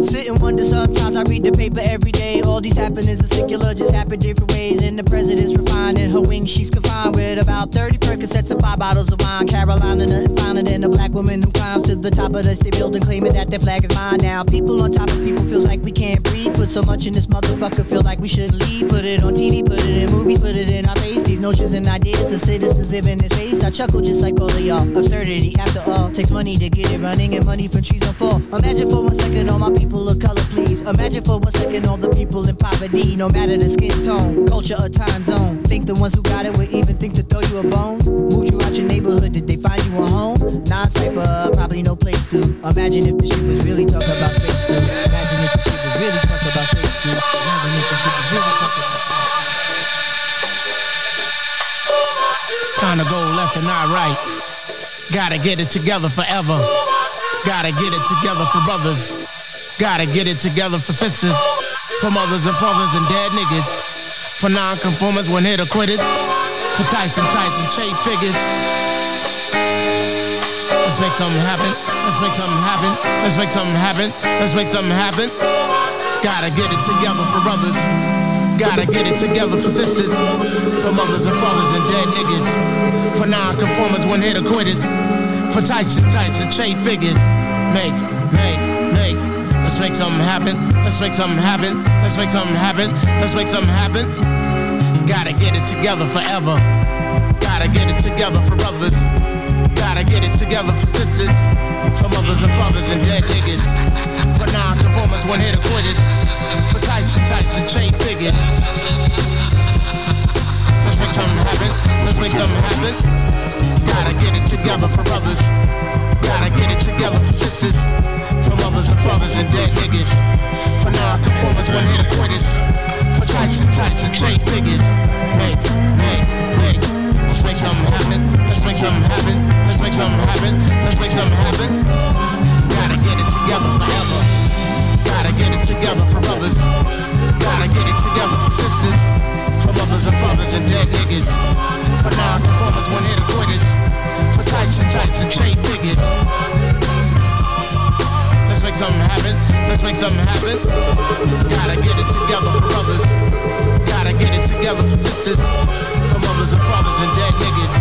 Sit and wonder sometimes. I read the paper every day. All these happenings are secular, just happen different ways. And the president's refined in her wings, she's confined with about 30 Percocets and 5 bottles of wine. Carolina, nothing finer than a black woman who climbs to the top of the state building, claiming that their flag is mine. Now people on top of people feels like we can't breathe. Put so much in this motherfucker, feel like we shouldn't leave. Put it on TV, put it in movies, put it in our face. These notions and ideas of citizens live in this face. I chuckle just like all of y'all. Absurdity, after all, takes money to get it running and money from trees that fall. Imagine for 1 second all my people of color, please. Imagine for 1 second all the people in poverty, no matter the skin tone, culture or time zone. Think the ones who got it would even think to throw you a bone. Moved you out your neighborhood, did they find you a home? Non-cypher, probably no place to. Imagine if the shit was really talk about space, dude. Imagine if the shit was really talk about space, dude. Imagine if the shit was really talk about space. Time to go left and not right. Gotta get it together forever. Gotta get it together for brothers. Gotta get it together for sisters, for mothers and fathers and dead niggas, for non-conformers when hit or quitters, for Tyson types and Che figures. Let's make something happen. Let's make something happen. Let's make something happen. Let's make something happen. Gotta get it together for brothers. Gotta get it together for sisters, for mothers and fathers and dead niggas, for non-conformers when hit or quitters, for Tyson types and Che figures. Make. Let's make something happen. Let's make something happen. Let's make something happen. Let's make something happen. Gotta get it together forever. Gotta get it together for brothers. Gotta get it together for sisters, for mothers and fathers and dead niggas, for non-conformers when hit or quitters, for types and chain figures. Let's make something happen. Let's make something happen. Gotta get it together for brothers. Gotta get it together for sisters, for mothers and fathers and dead niggas, for non-conformers when hit or quitters, for types and chain figures. Make. Let's make something happen. Let's make something happen. Let's make something happen. Let's make something happen. Gotta get it together forever. Gotta get it together for brothers. Gotta get it together for sisters, for mothers and fathers and dead niggas, for non-conformers when hit or quitters, for types and chain figures. Let's make something happen. Let's make something happen. Gotta get it together for brothers. Gotta get it together for sisters, for mothers and fathers and dead niggas,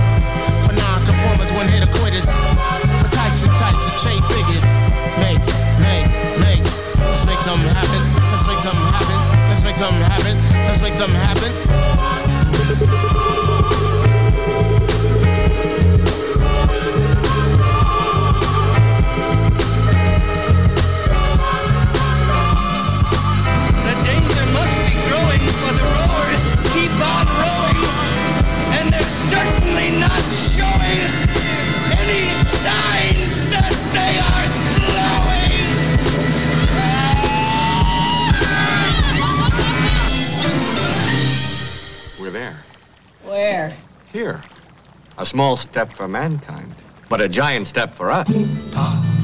for non-conformers when hit or quitters, for types and chain figures. Make. Let's make something happen. Let's make something happen. Let's make something happen. Let's make something happen. Certainly not showing any signs that they are slowing. We're there. Where? Here. A small step for mankind. but a giant step for us. I've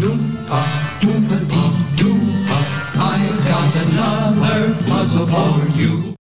got another puzzle for you.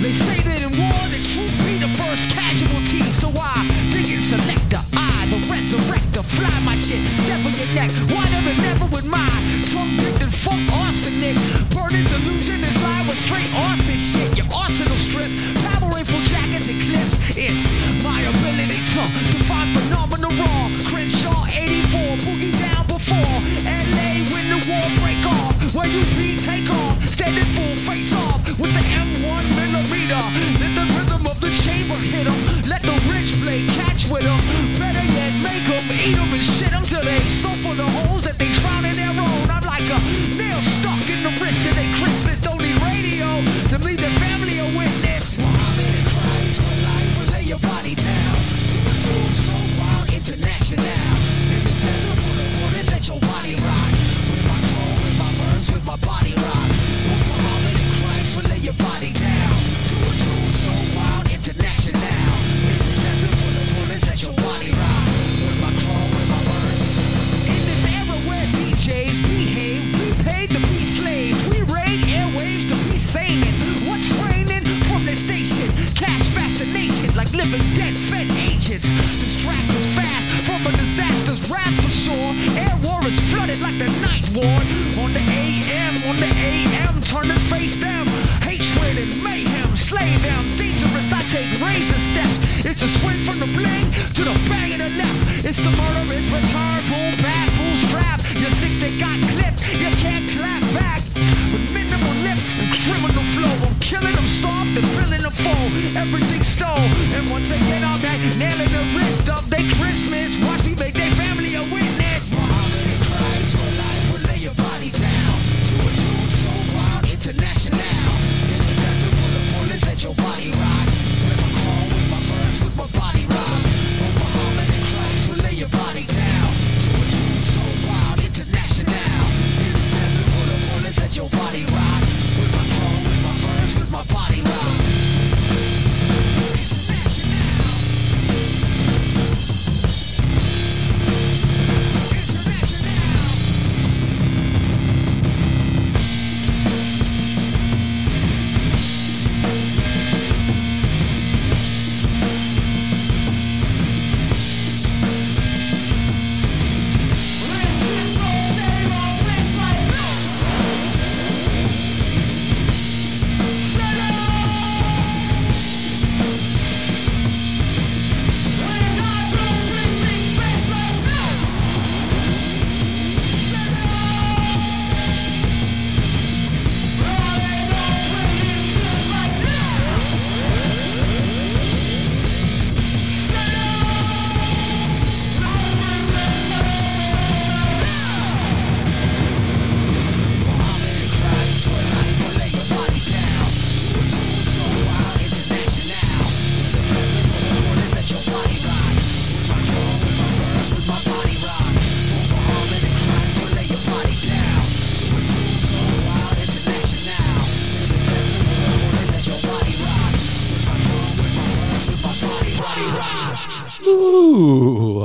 They say that in war the truth be the first casualty, so I dig in selector, I the resurrector, fly my shit, sever your neck, one of and never with my trump and funk arsenic, burn his illusion and fly with straight arson shit, your arsenal strip, power info jackets and clips, it's my ability to find phenomenal raw, Crenshaw 84, boogie down before, LA when the war break off, where you be take off, standing full face off, with the M1 millimeter, let the rhythm of the chamber hit em, let the rich play catch with em, better yet make em, eat em and shit em till they so full of holes that they drown in their own, I'm like a nail stuck in the wrist till they Christmas, don't need radio, to leave their family a witness, your body down to the tune so wild international. In this desert water, let your body rock. With my soul, with my words, with my body rock. With Muhammad and Christ, we'll lay your body down to a tune so wild international. In this desert water, let your body rock. With my soul, with my words. In this era where DJs behave, we paid to be slaves. We raid airwaves to be singing. What's raining from the station? Cash fascination like living dead fed agents. Distract us fast from a disaster's wrath for sure. Air war is flooded like the night war. On the AM, turn and face them. Hatred and mayhem, slay them. Dangerous, I take razor steps. It's a swing from the bling to the bang of the left. It's the murderous return, boom, bad, boom, strap. Your six that got clipped, you can't clap back. With minimal lip and criminal flow, I'm killing them soft and filling them full. Everything stole, and once again I'm back nailing the wrist up. They Christmas, watch me make their family a witness. Muhammad and Christ for life, will lay your body down to a tune so wild international. In the desert full of bullets, let your body rock. With my call, with my verse, with my body rock. Oh, Muhammad and Christ will lay your body down to a tune so wild international. In the desert full of bullets, let your body rock. With my call, with my verse, with my body rock.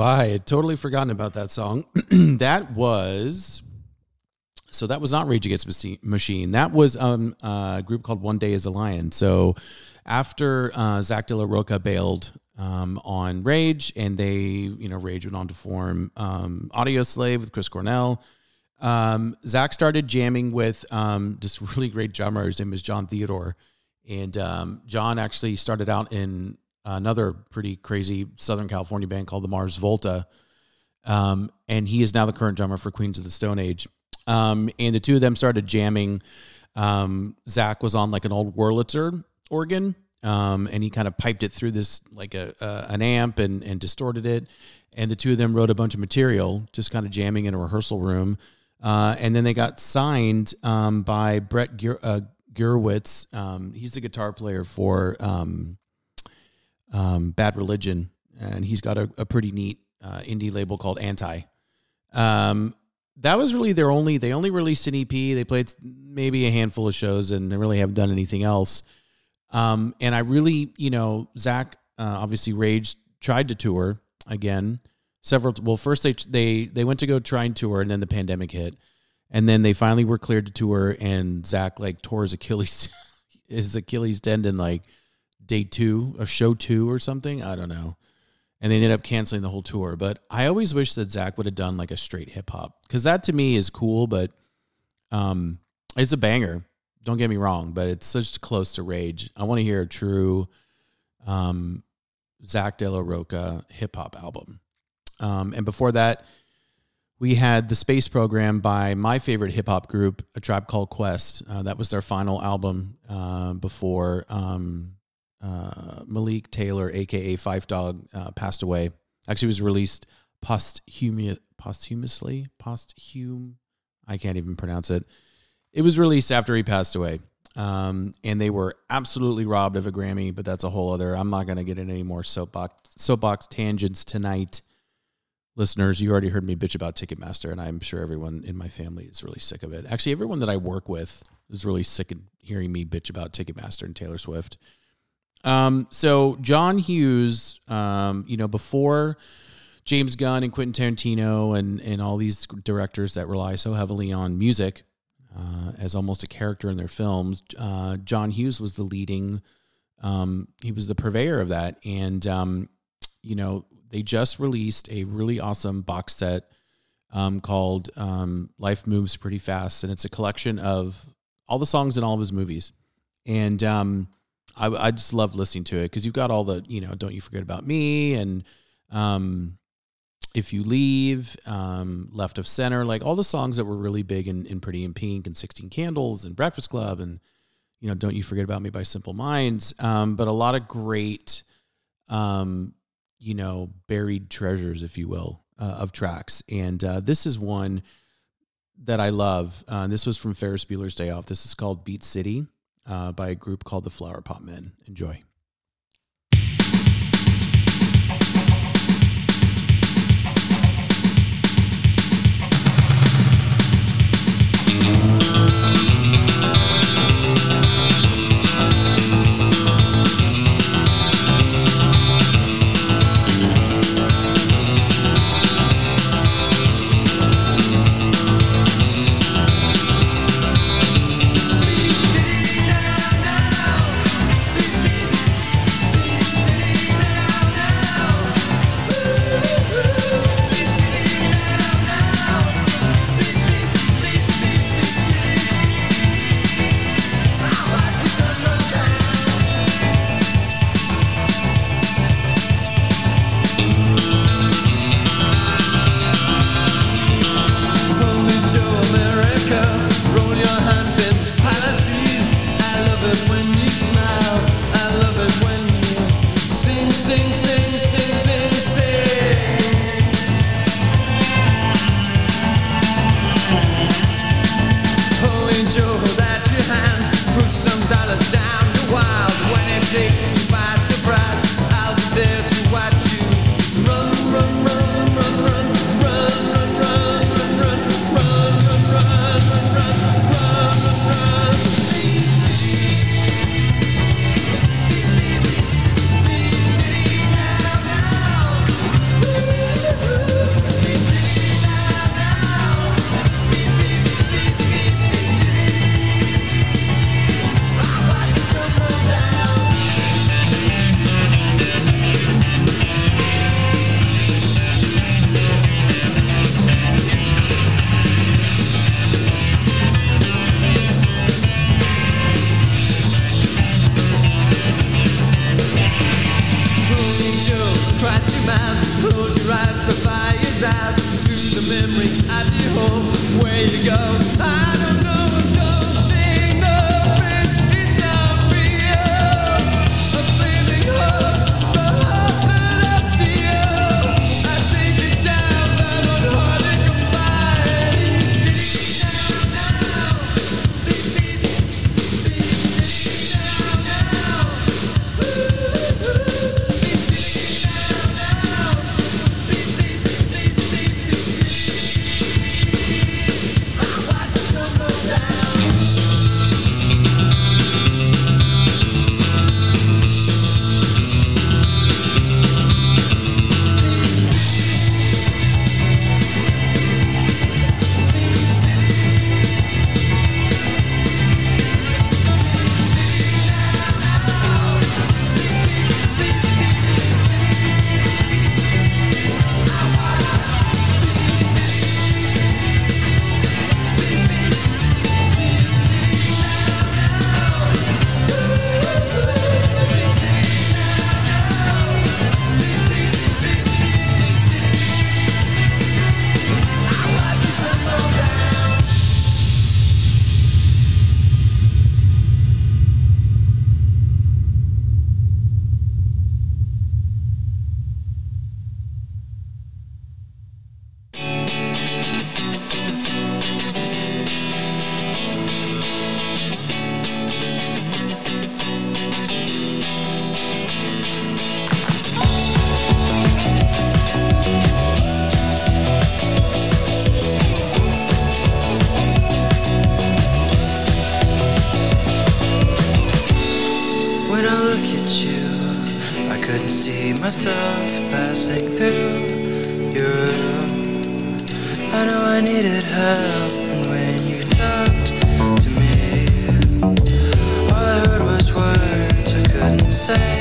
I had totally forgotten about that song. That was not Rage Against the Machine. That was a group called One Day is a Lion. So after Zach De La Rocha bailed on Rage, and they, Rage went on to form Audio Slave with Chris Cornell. Zach started jamming with this really great drummer. His name is John Theodore. And John actually started out in another pretty crazy Southern California band called the Mars Volta. And he is now the current drummer for Queens of the Stone Age. And the two of them started jamming. Zach was on like an old Wurlitzer organ. And he kind of piped it through this, like an amp and distorted it. And the two of them wrote a bunch of material, just kind of jamming in a rehearsal room. And then they got signed by Brett Gurewitz. He's the guitar player for Bad Religion, and he's got a pretty neat indie label called Anti. that was really their only, they only released an EP. They played maybe a handful of shows and they really haven't done anything else. And I really, you know, Zach, obviously Rage tried to tour again several, well, first they went to go try and tour and then the pandemic hit and then they finally were cleared to tour and Zach like tore his Achilles tendon, like day 2 of show 2 or something. I don't know. And they ended up canceling the whole tour. But I always wish that Zach would have done like a straight hip hop. Because that to me is cool, but it's a banger. Don't get me wrong, but it's such close to Rage. I want to hear a true Zach De La Rocha hip hop album. And before that, we had The Space Program by my favorite hip hop group, A Tribe Called Quest. That was their final album before... Malik Taylor, a.k.a. Fife Dog, passed away. Actually, was released posthumously. I can't even pronounce it. It was released after he passed away. And they were absolutely robbed of a Grammy, but that's a whole other... I'm not going to get in any more soapbox tangents tonight. Listeners, you already heard me bitch about Ticketmaster, and I'm sure everyone in my family is really sick of it. Actually, everyone that I work with is really sick of hearing me bitch about Ticketmaster and Taylor Swift. So John Hughes, you know, before James Gunn and Quentin Tarantino and all these directors that rely so heavily on music as almost a character in their films, John Hughes was the leading, he was the purveyor of that. And, you know, they just released a really awesome box set called Life Moves Pretty Fast. And it's a collection of all the songs in all of his movies. And, I just love listening to it because you've got all the, you know, Don't You Forget About Me and If You Leave, Left of Center, like all the songs that were really big in Pretty in Pink and 16 Candles and Breakfast Club and, you know, Don't You Forget About Me by Simple Minds. But a lot of great, you know, buried treasures, if you will, of tracks. And this is one that I love. This was from Ferris Bueller's Day Off. This is called Beat City. By a group called the Flower Pot Men. Enjoy. I know I needed help, and when you talked to me, all I heard was words I couldn't say.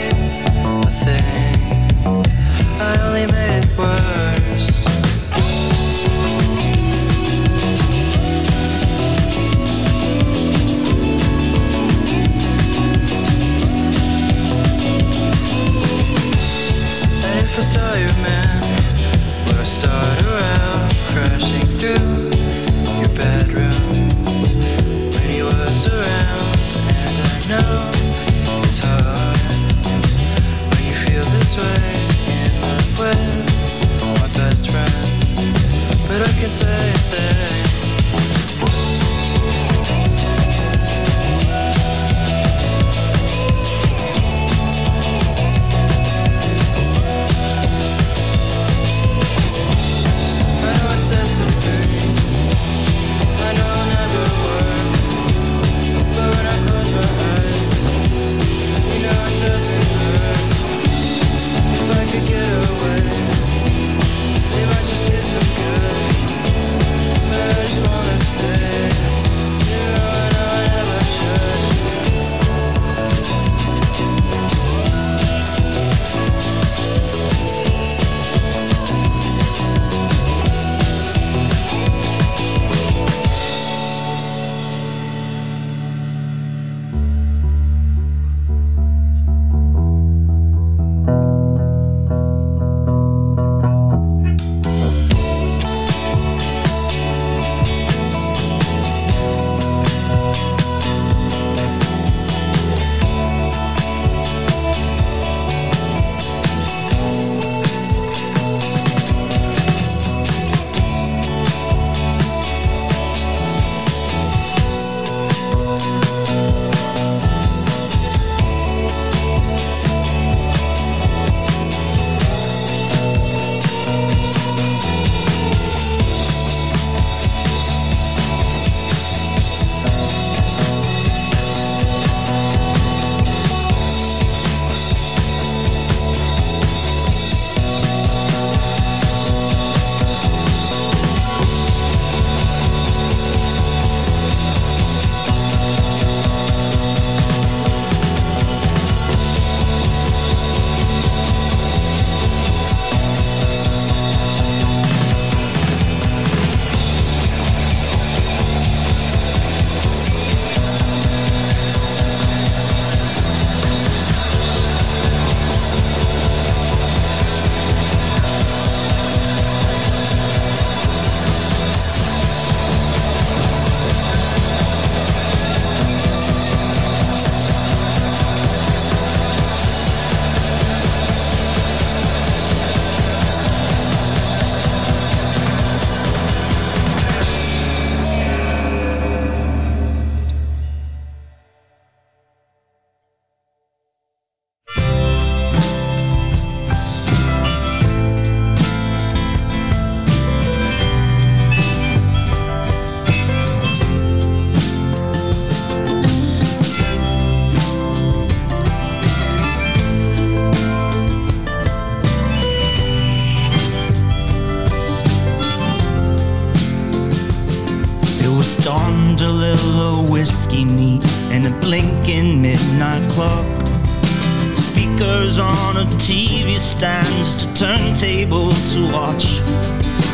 Turntable to watch.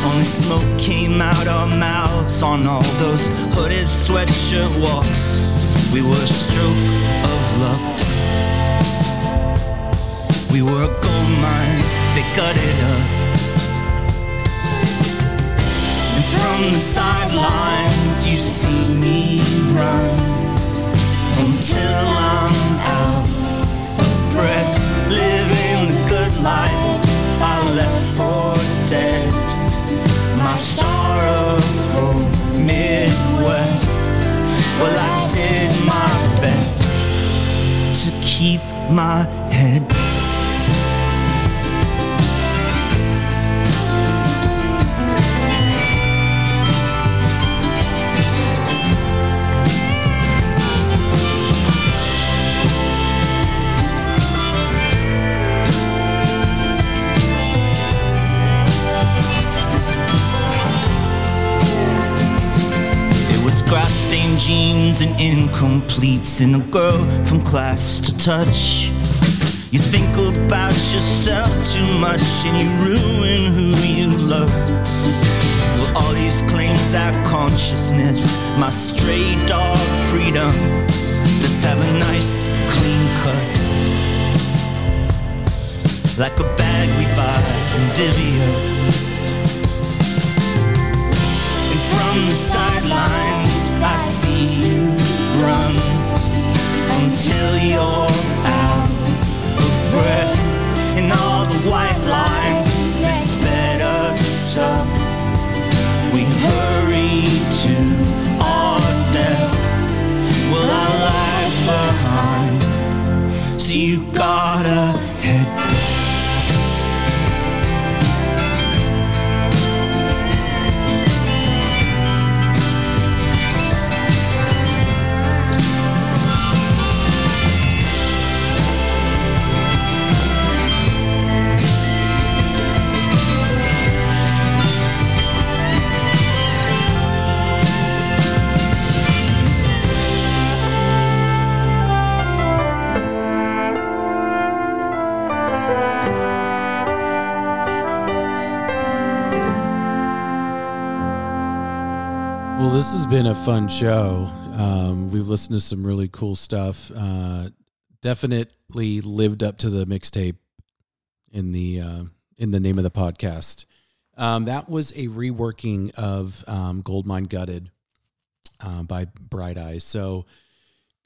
Only smoke came out our mouths on all those hooded sweatshirt walks. We were a stroke of luck. We were a gold mine, they gutted us. And from the sidelines you see me run until I'm out of breath, living the good life I left for dead. My sorrowful Midwest. Well, I did my best to keep my head. stained jeans and incompletes and a girl from class to touch. You think about yourself too much and you ruin who you love. Well, all these claims are consciousness, my stray dog freedom. Let's have a nice clean cut, like a bag we buy and divvy up. And from the sidelines I see you run until you're out of breath, and all the white lines that sped us up. We hurry to our death, well our lives behind, so you got ahead. This has been a fun show. We've listened to some really cool stuff. Definitely lived up to the mixtape in the name of the podcast. That was a reworking of Goldmine Gutted by Bright Eyes. So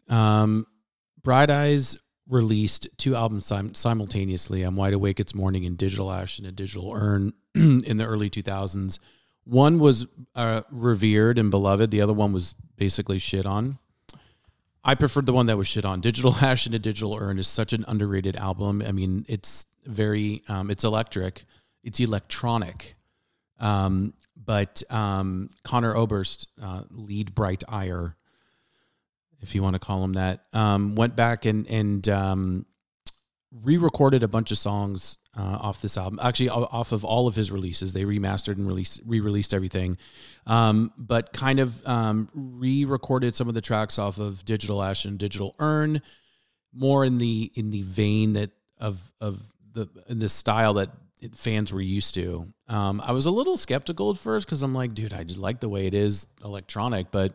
Bright Eyes released two albums simultaneously, on Wide Awake It's Morning and Digital Ash and a Digital Urn in the early 2000s. One was revered and beloved. The other one was basically shit on. I preferred the one that was shit on. Digital Ash and a Digital Urn is such an underrated album. I mean, it's very, it's electric. It's electronic. But Connor Oberst, lead Bright Eyre, if you want to call him that, went back and re-recorded a bunch of songs off this album, actually off of all of his releases. They remastered and re-released everything, but kind of re-recorded some of the tracks off of Digital Ash and Digital Urn, more in the vein that of the style that fans were used to. I was a little skeptical at first because I'm like, dude, I just like the way it is electronic, but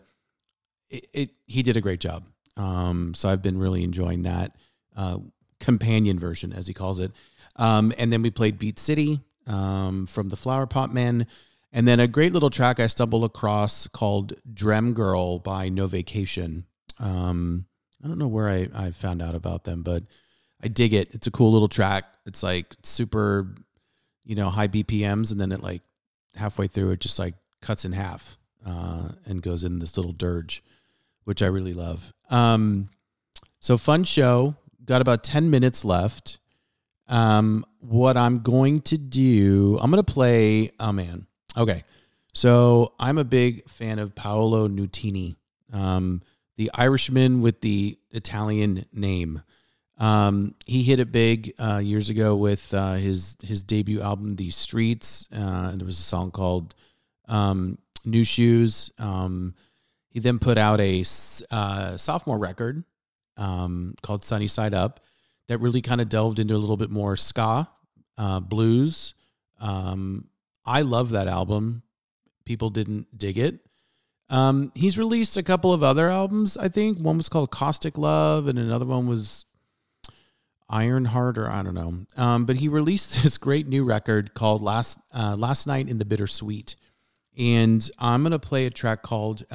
he did a great job. So I've been really enjoying that companion version, as he calls it. And then we played Beat City from the Flower Pot Men. And then a great little track I stumbled across called Drem Girl by No Vacation. I don't know where I found out about them, but I dig it. It's a cool little track. It's like super, high BPMs. And then it like halfway through, it just like cuts in half and goes in this little dirge, which I really love. So fun show. Got about 10 minutes left. What I'm going to do, I'm going to play, oh man. Okay. So I'm a big fan of Paolo Nutini, the Irishman with the Italian name. He hit it big, years ago with, his debut album, The Streets. And there was a song called, New Shoes. He then put out a, sophomore record, called Sunny Side Up, that really kind of delved into a little bit more ska, blues. I love that album. People didn't dig it. He's released a couple of other albums, I think. One was called Caustic Love, and another one was Ironheart, or I don't know. But he released this great new record called Last Night in the Bittersweet. And I'm going to play a track called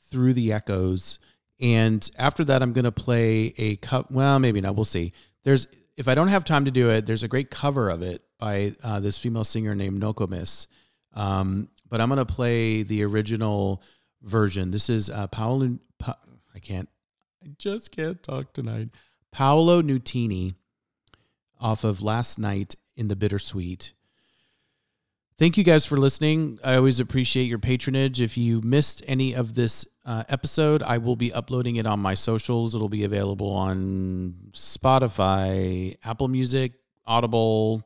Through the Echoes. And after that, I'm going to play a well, maybe not. We'll see. If I don't have time to do it, there's a great cover of it by this female singer named Nokomis. But I'm going to play the original version. This is I just can't talk tonight. Paolo Nutini off of Last Night in the Bittersweet. Thank you guys for listening. I always appreciate your patronage. If you missed any of this episode, I will be uploading it on my socials. It'll be available on Spotify, Apple Music, Audible,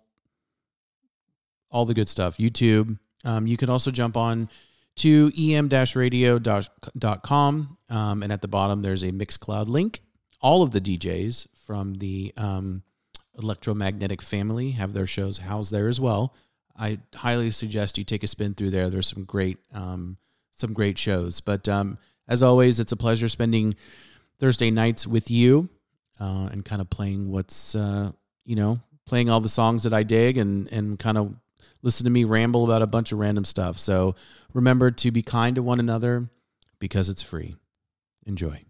all the good stuff, YouTube. You can also jump on to em-radio.com. And at the bottom, there's a Mixcloud link. All of the DJs from the Electromagnetic family have their shows housed there as well. I highly suggest you take a spin through there. There's some great shows. But as always, it's a pleasure spending Thursday nights with you and kind of playing what's, playing all the songs that I dig and kind of listen to me ramble about a bunch of random stuff. So remember to be kind to one another because it's free. Enjoy.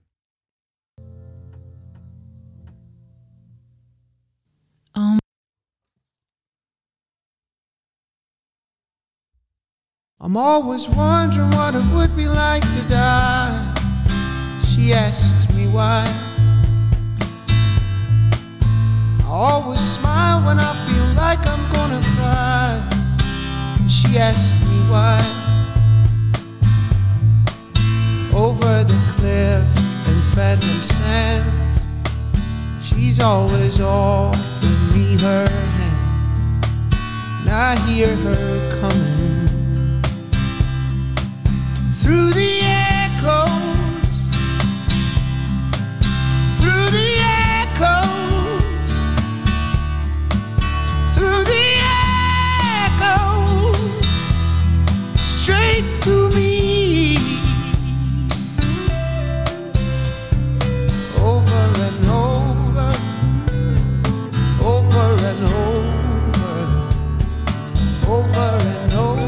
I'm always wondering what it would be like to die. She asks me why. I always smile when I feel like I'm gonna cry. She asks me why. Over the cliff in phantom sands, she's always offering me her hand, and I hear her coming. Through the echoes, through the echoes, through the echoes, straight to me. Over and over, over and over, over and over.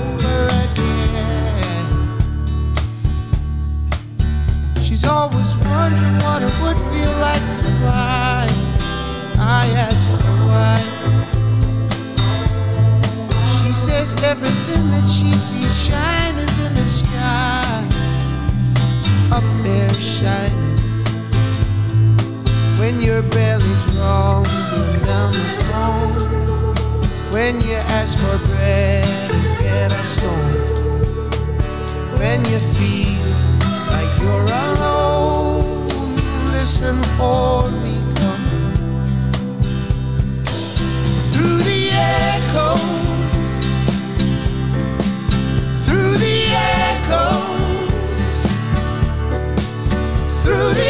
She's always wondering what it would feel like to fly. I ask her why. She says everything that she sees shine is in the sky. Up there shining. When your belly's rumbling down the phone. When you ask for bread and get a stone. When you feel like you're alone, listen for me coming. Through the echo, through the echo, through the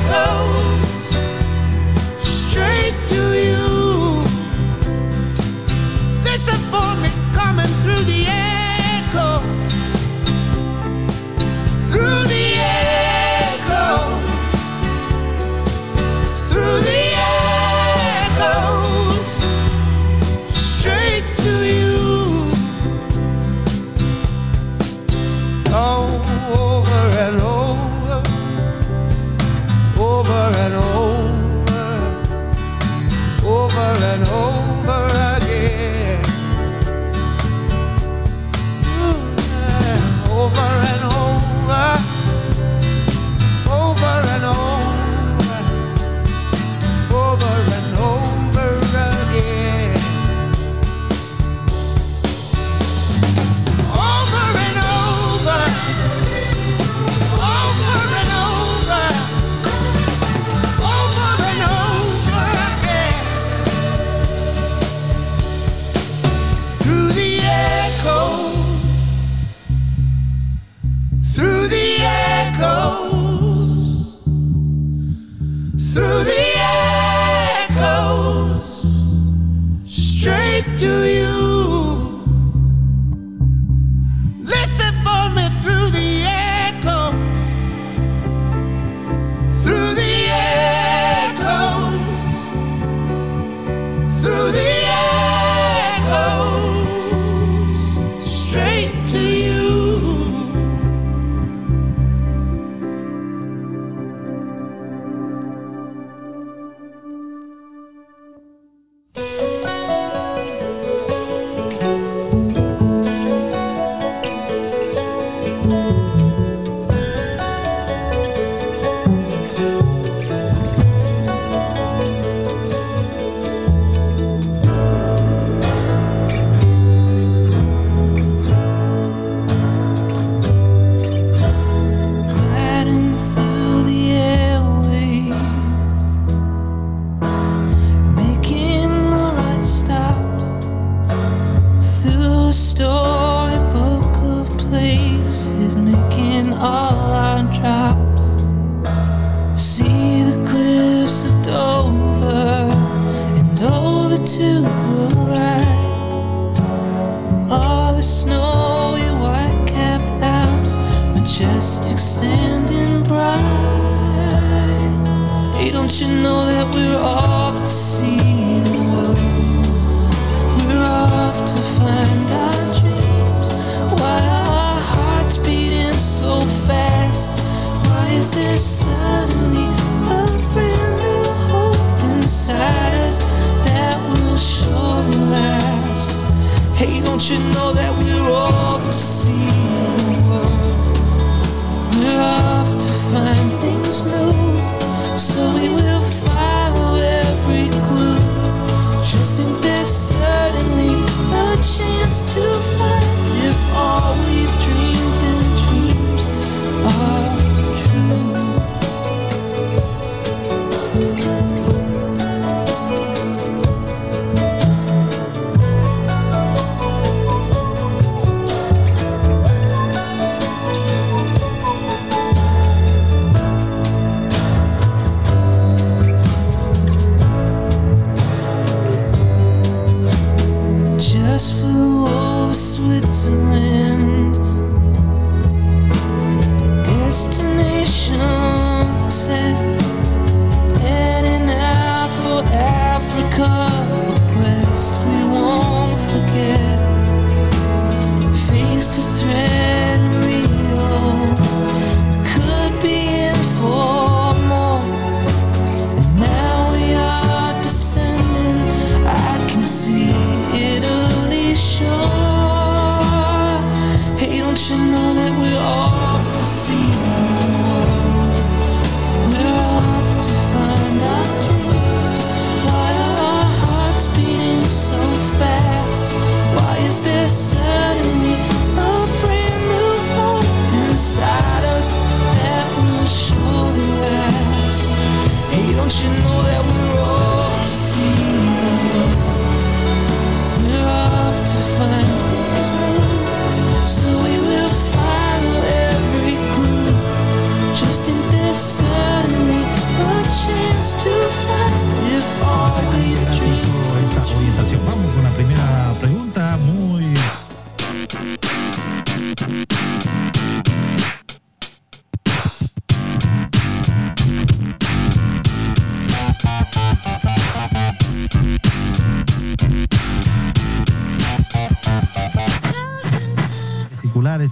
echoes, straight to you. Listen for me coming through the echo. Through the echoes, through the echoes, straight to you. Oh, over and over, over and over, over and over again. Ooh, over and over. Over and over, over and over again. Over and over, over and over, over and over again. Through the echo, through the echo. Through the echoes, straight to you. Listen for me through the echo. Through the echoes, through the echoes, straight to you. candlestick standing bright. Hey, don't you know that we're off to see the world? We're off to find our dreams. Why are our hearts beating so fast? Why is there suddenly a brand new hope inside us that will surely last? Hey, don't you know that we're off to see the world? We're off to find things new, so we will follow every clue, trusting there's certainly a chance to find if all we've dreamed and dreams are true.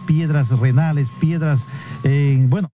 Piedras renales, piedras, bueno.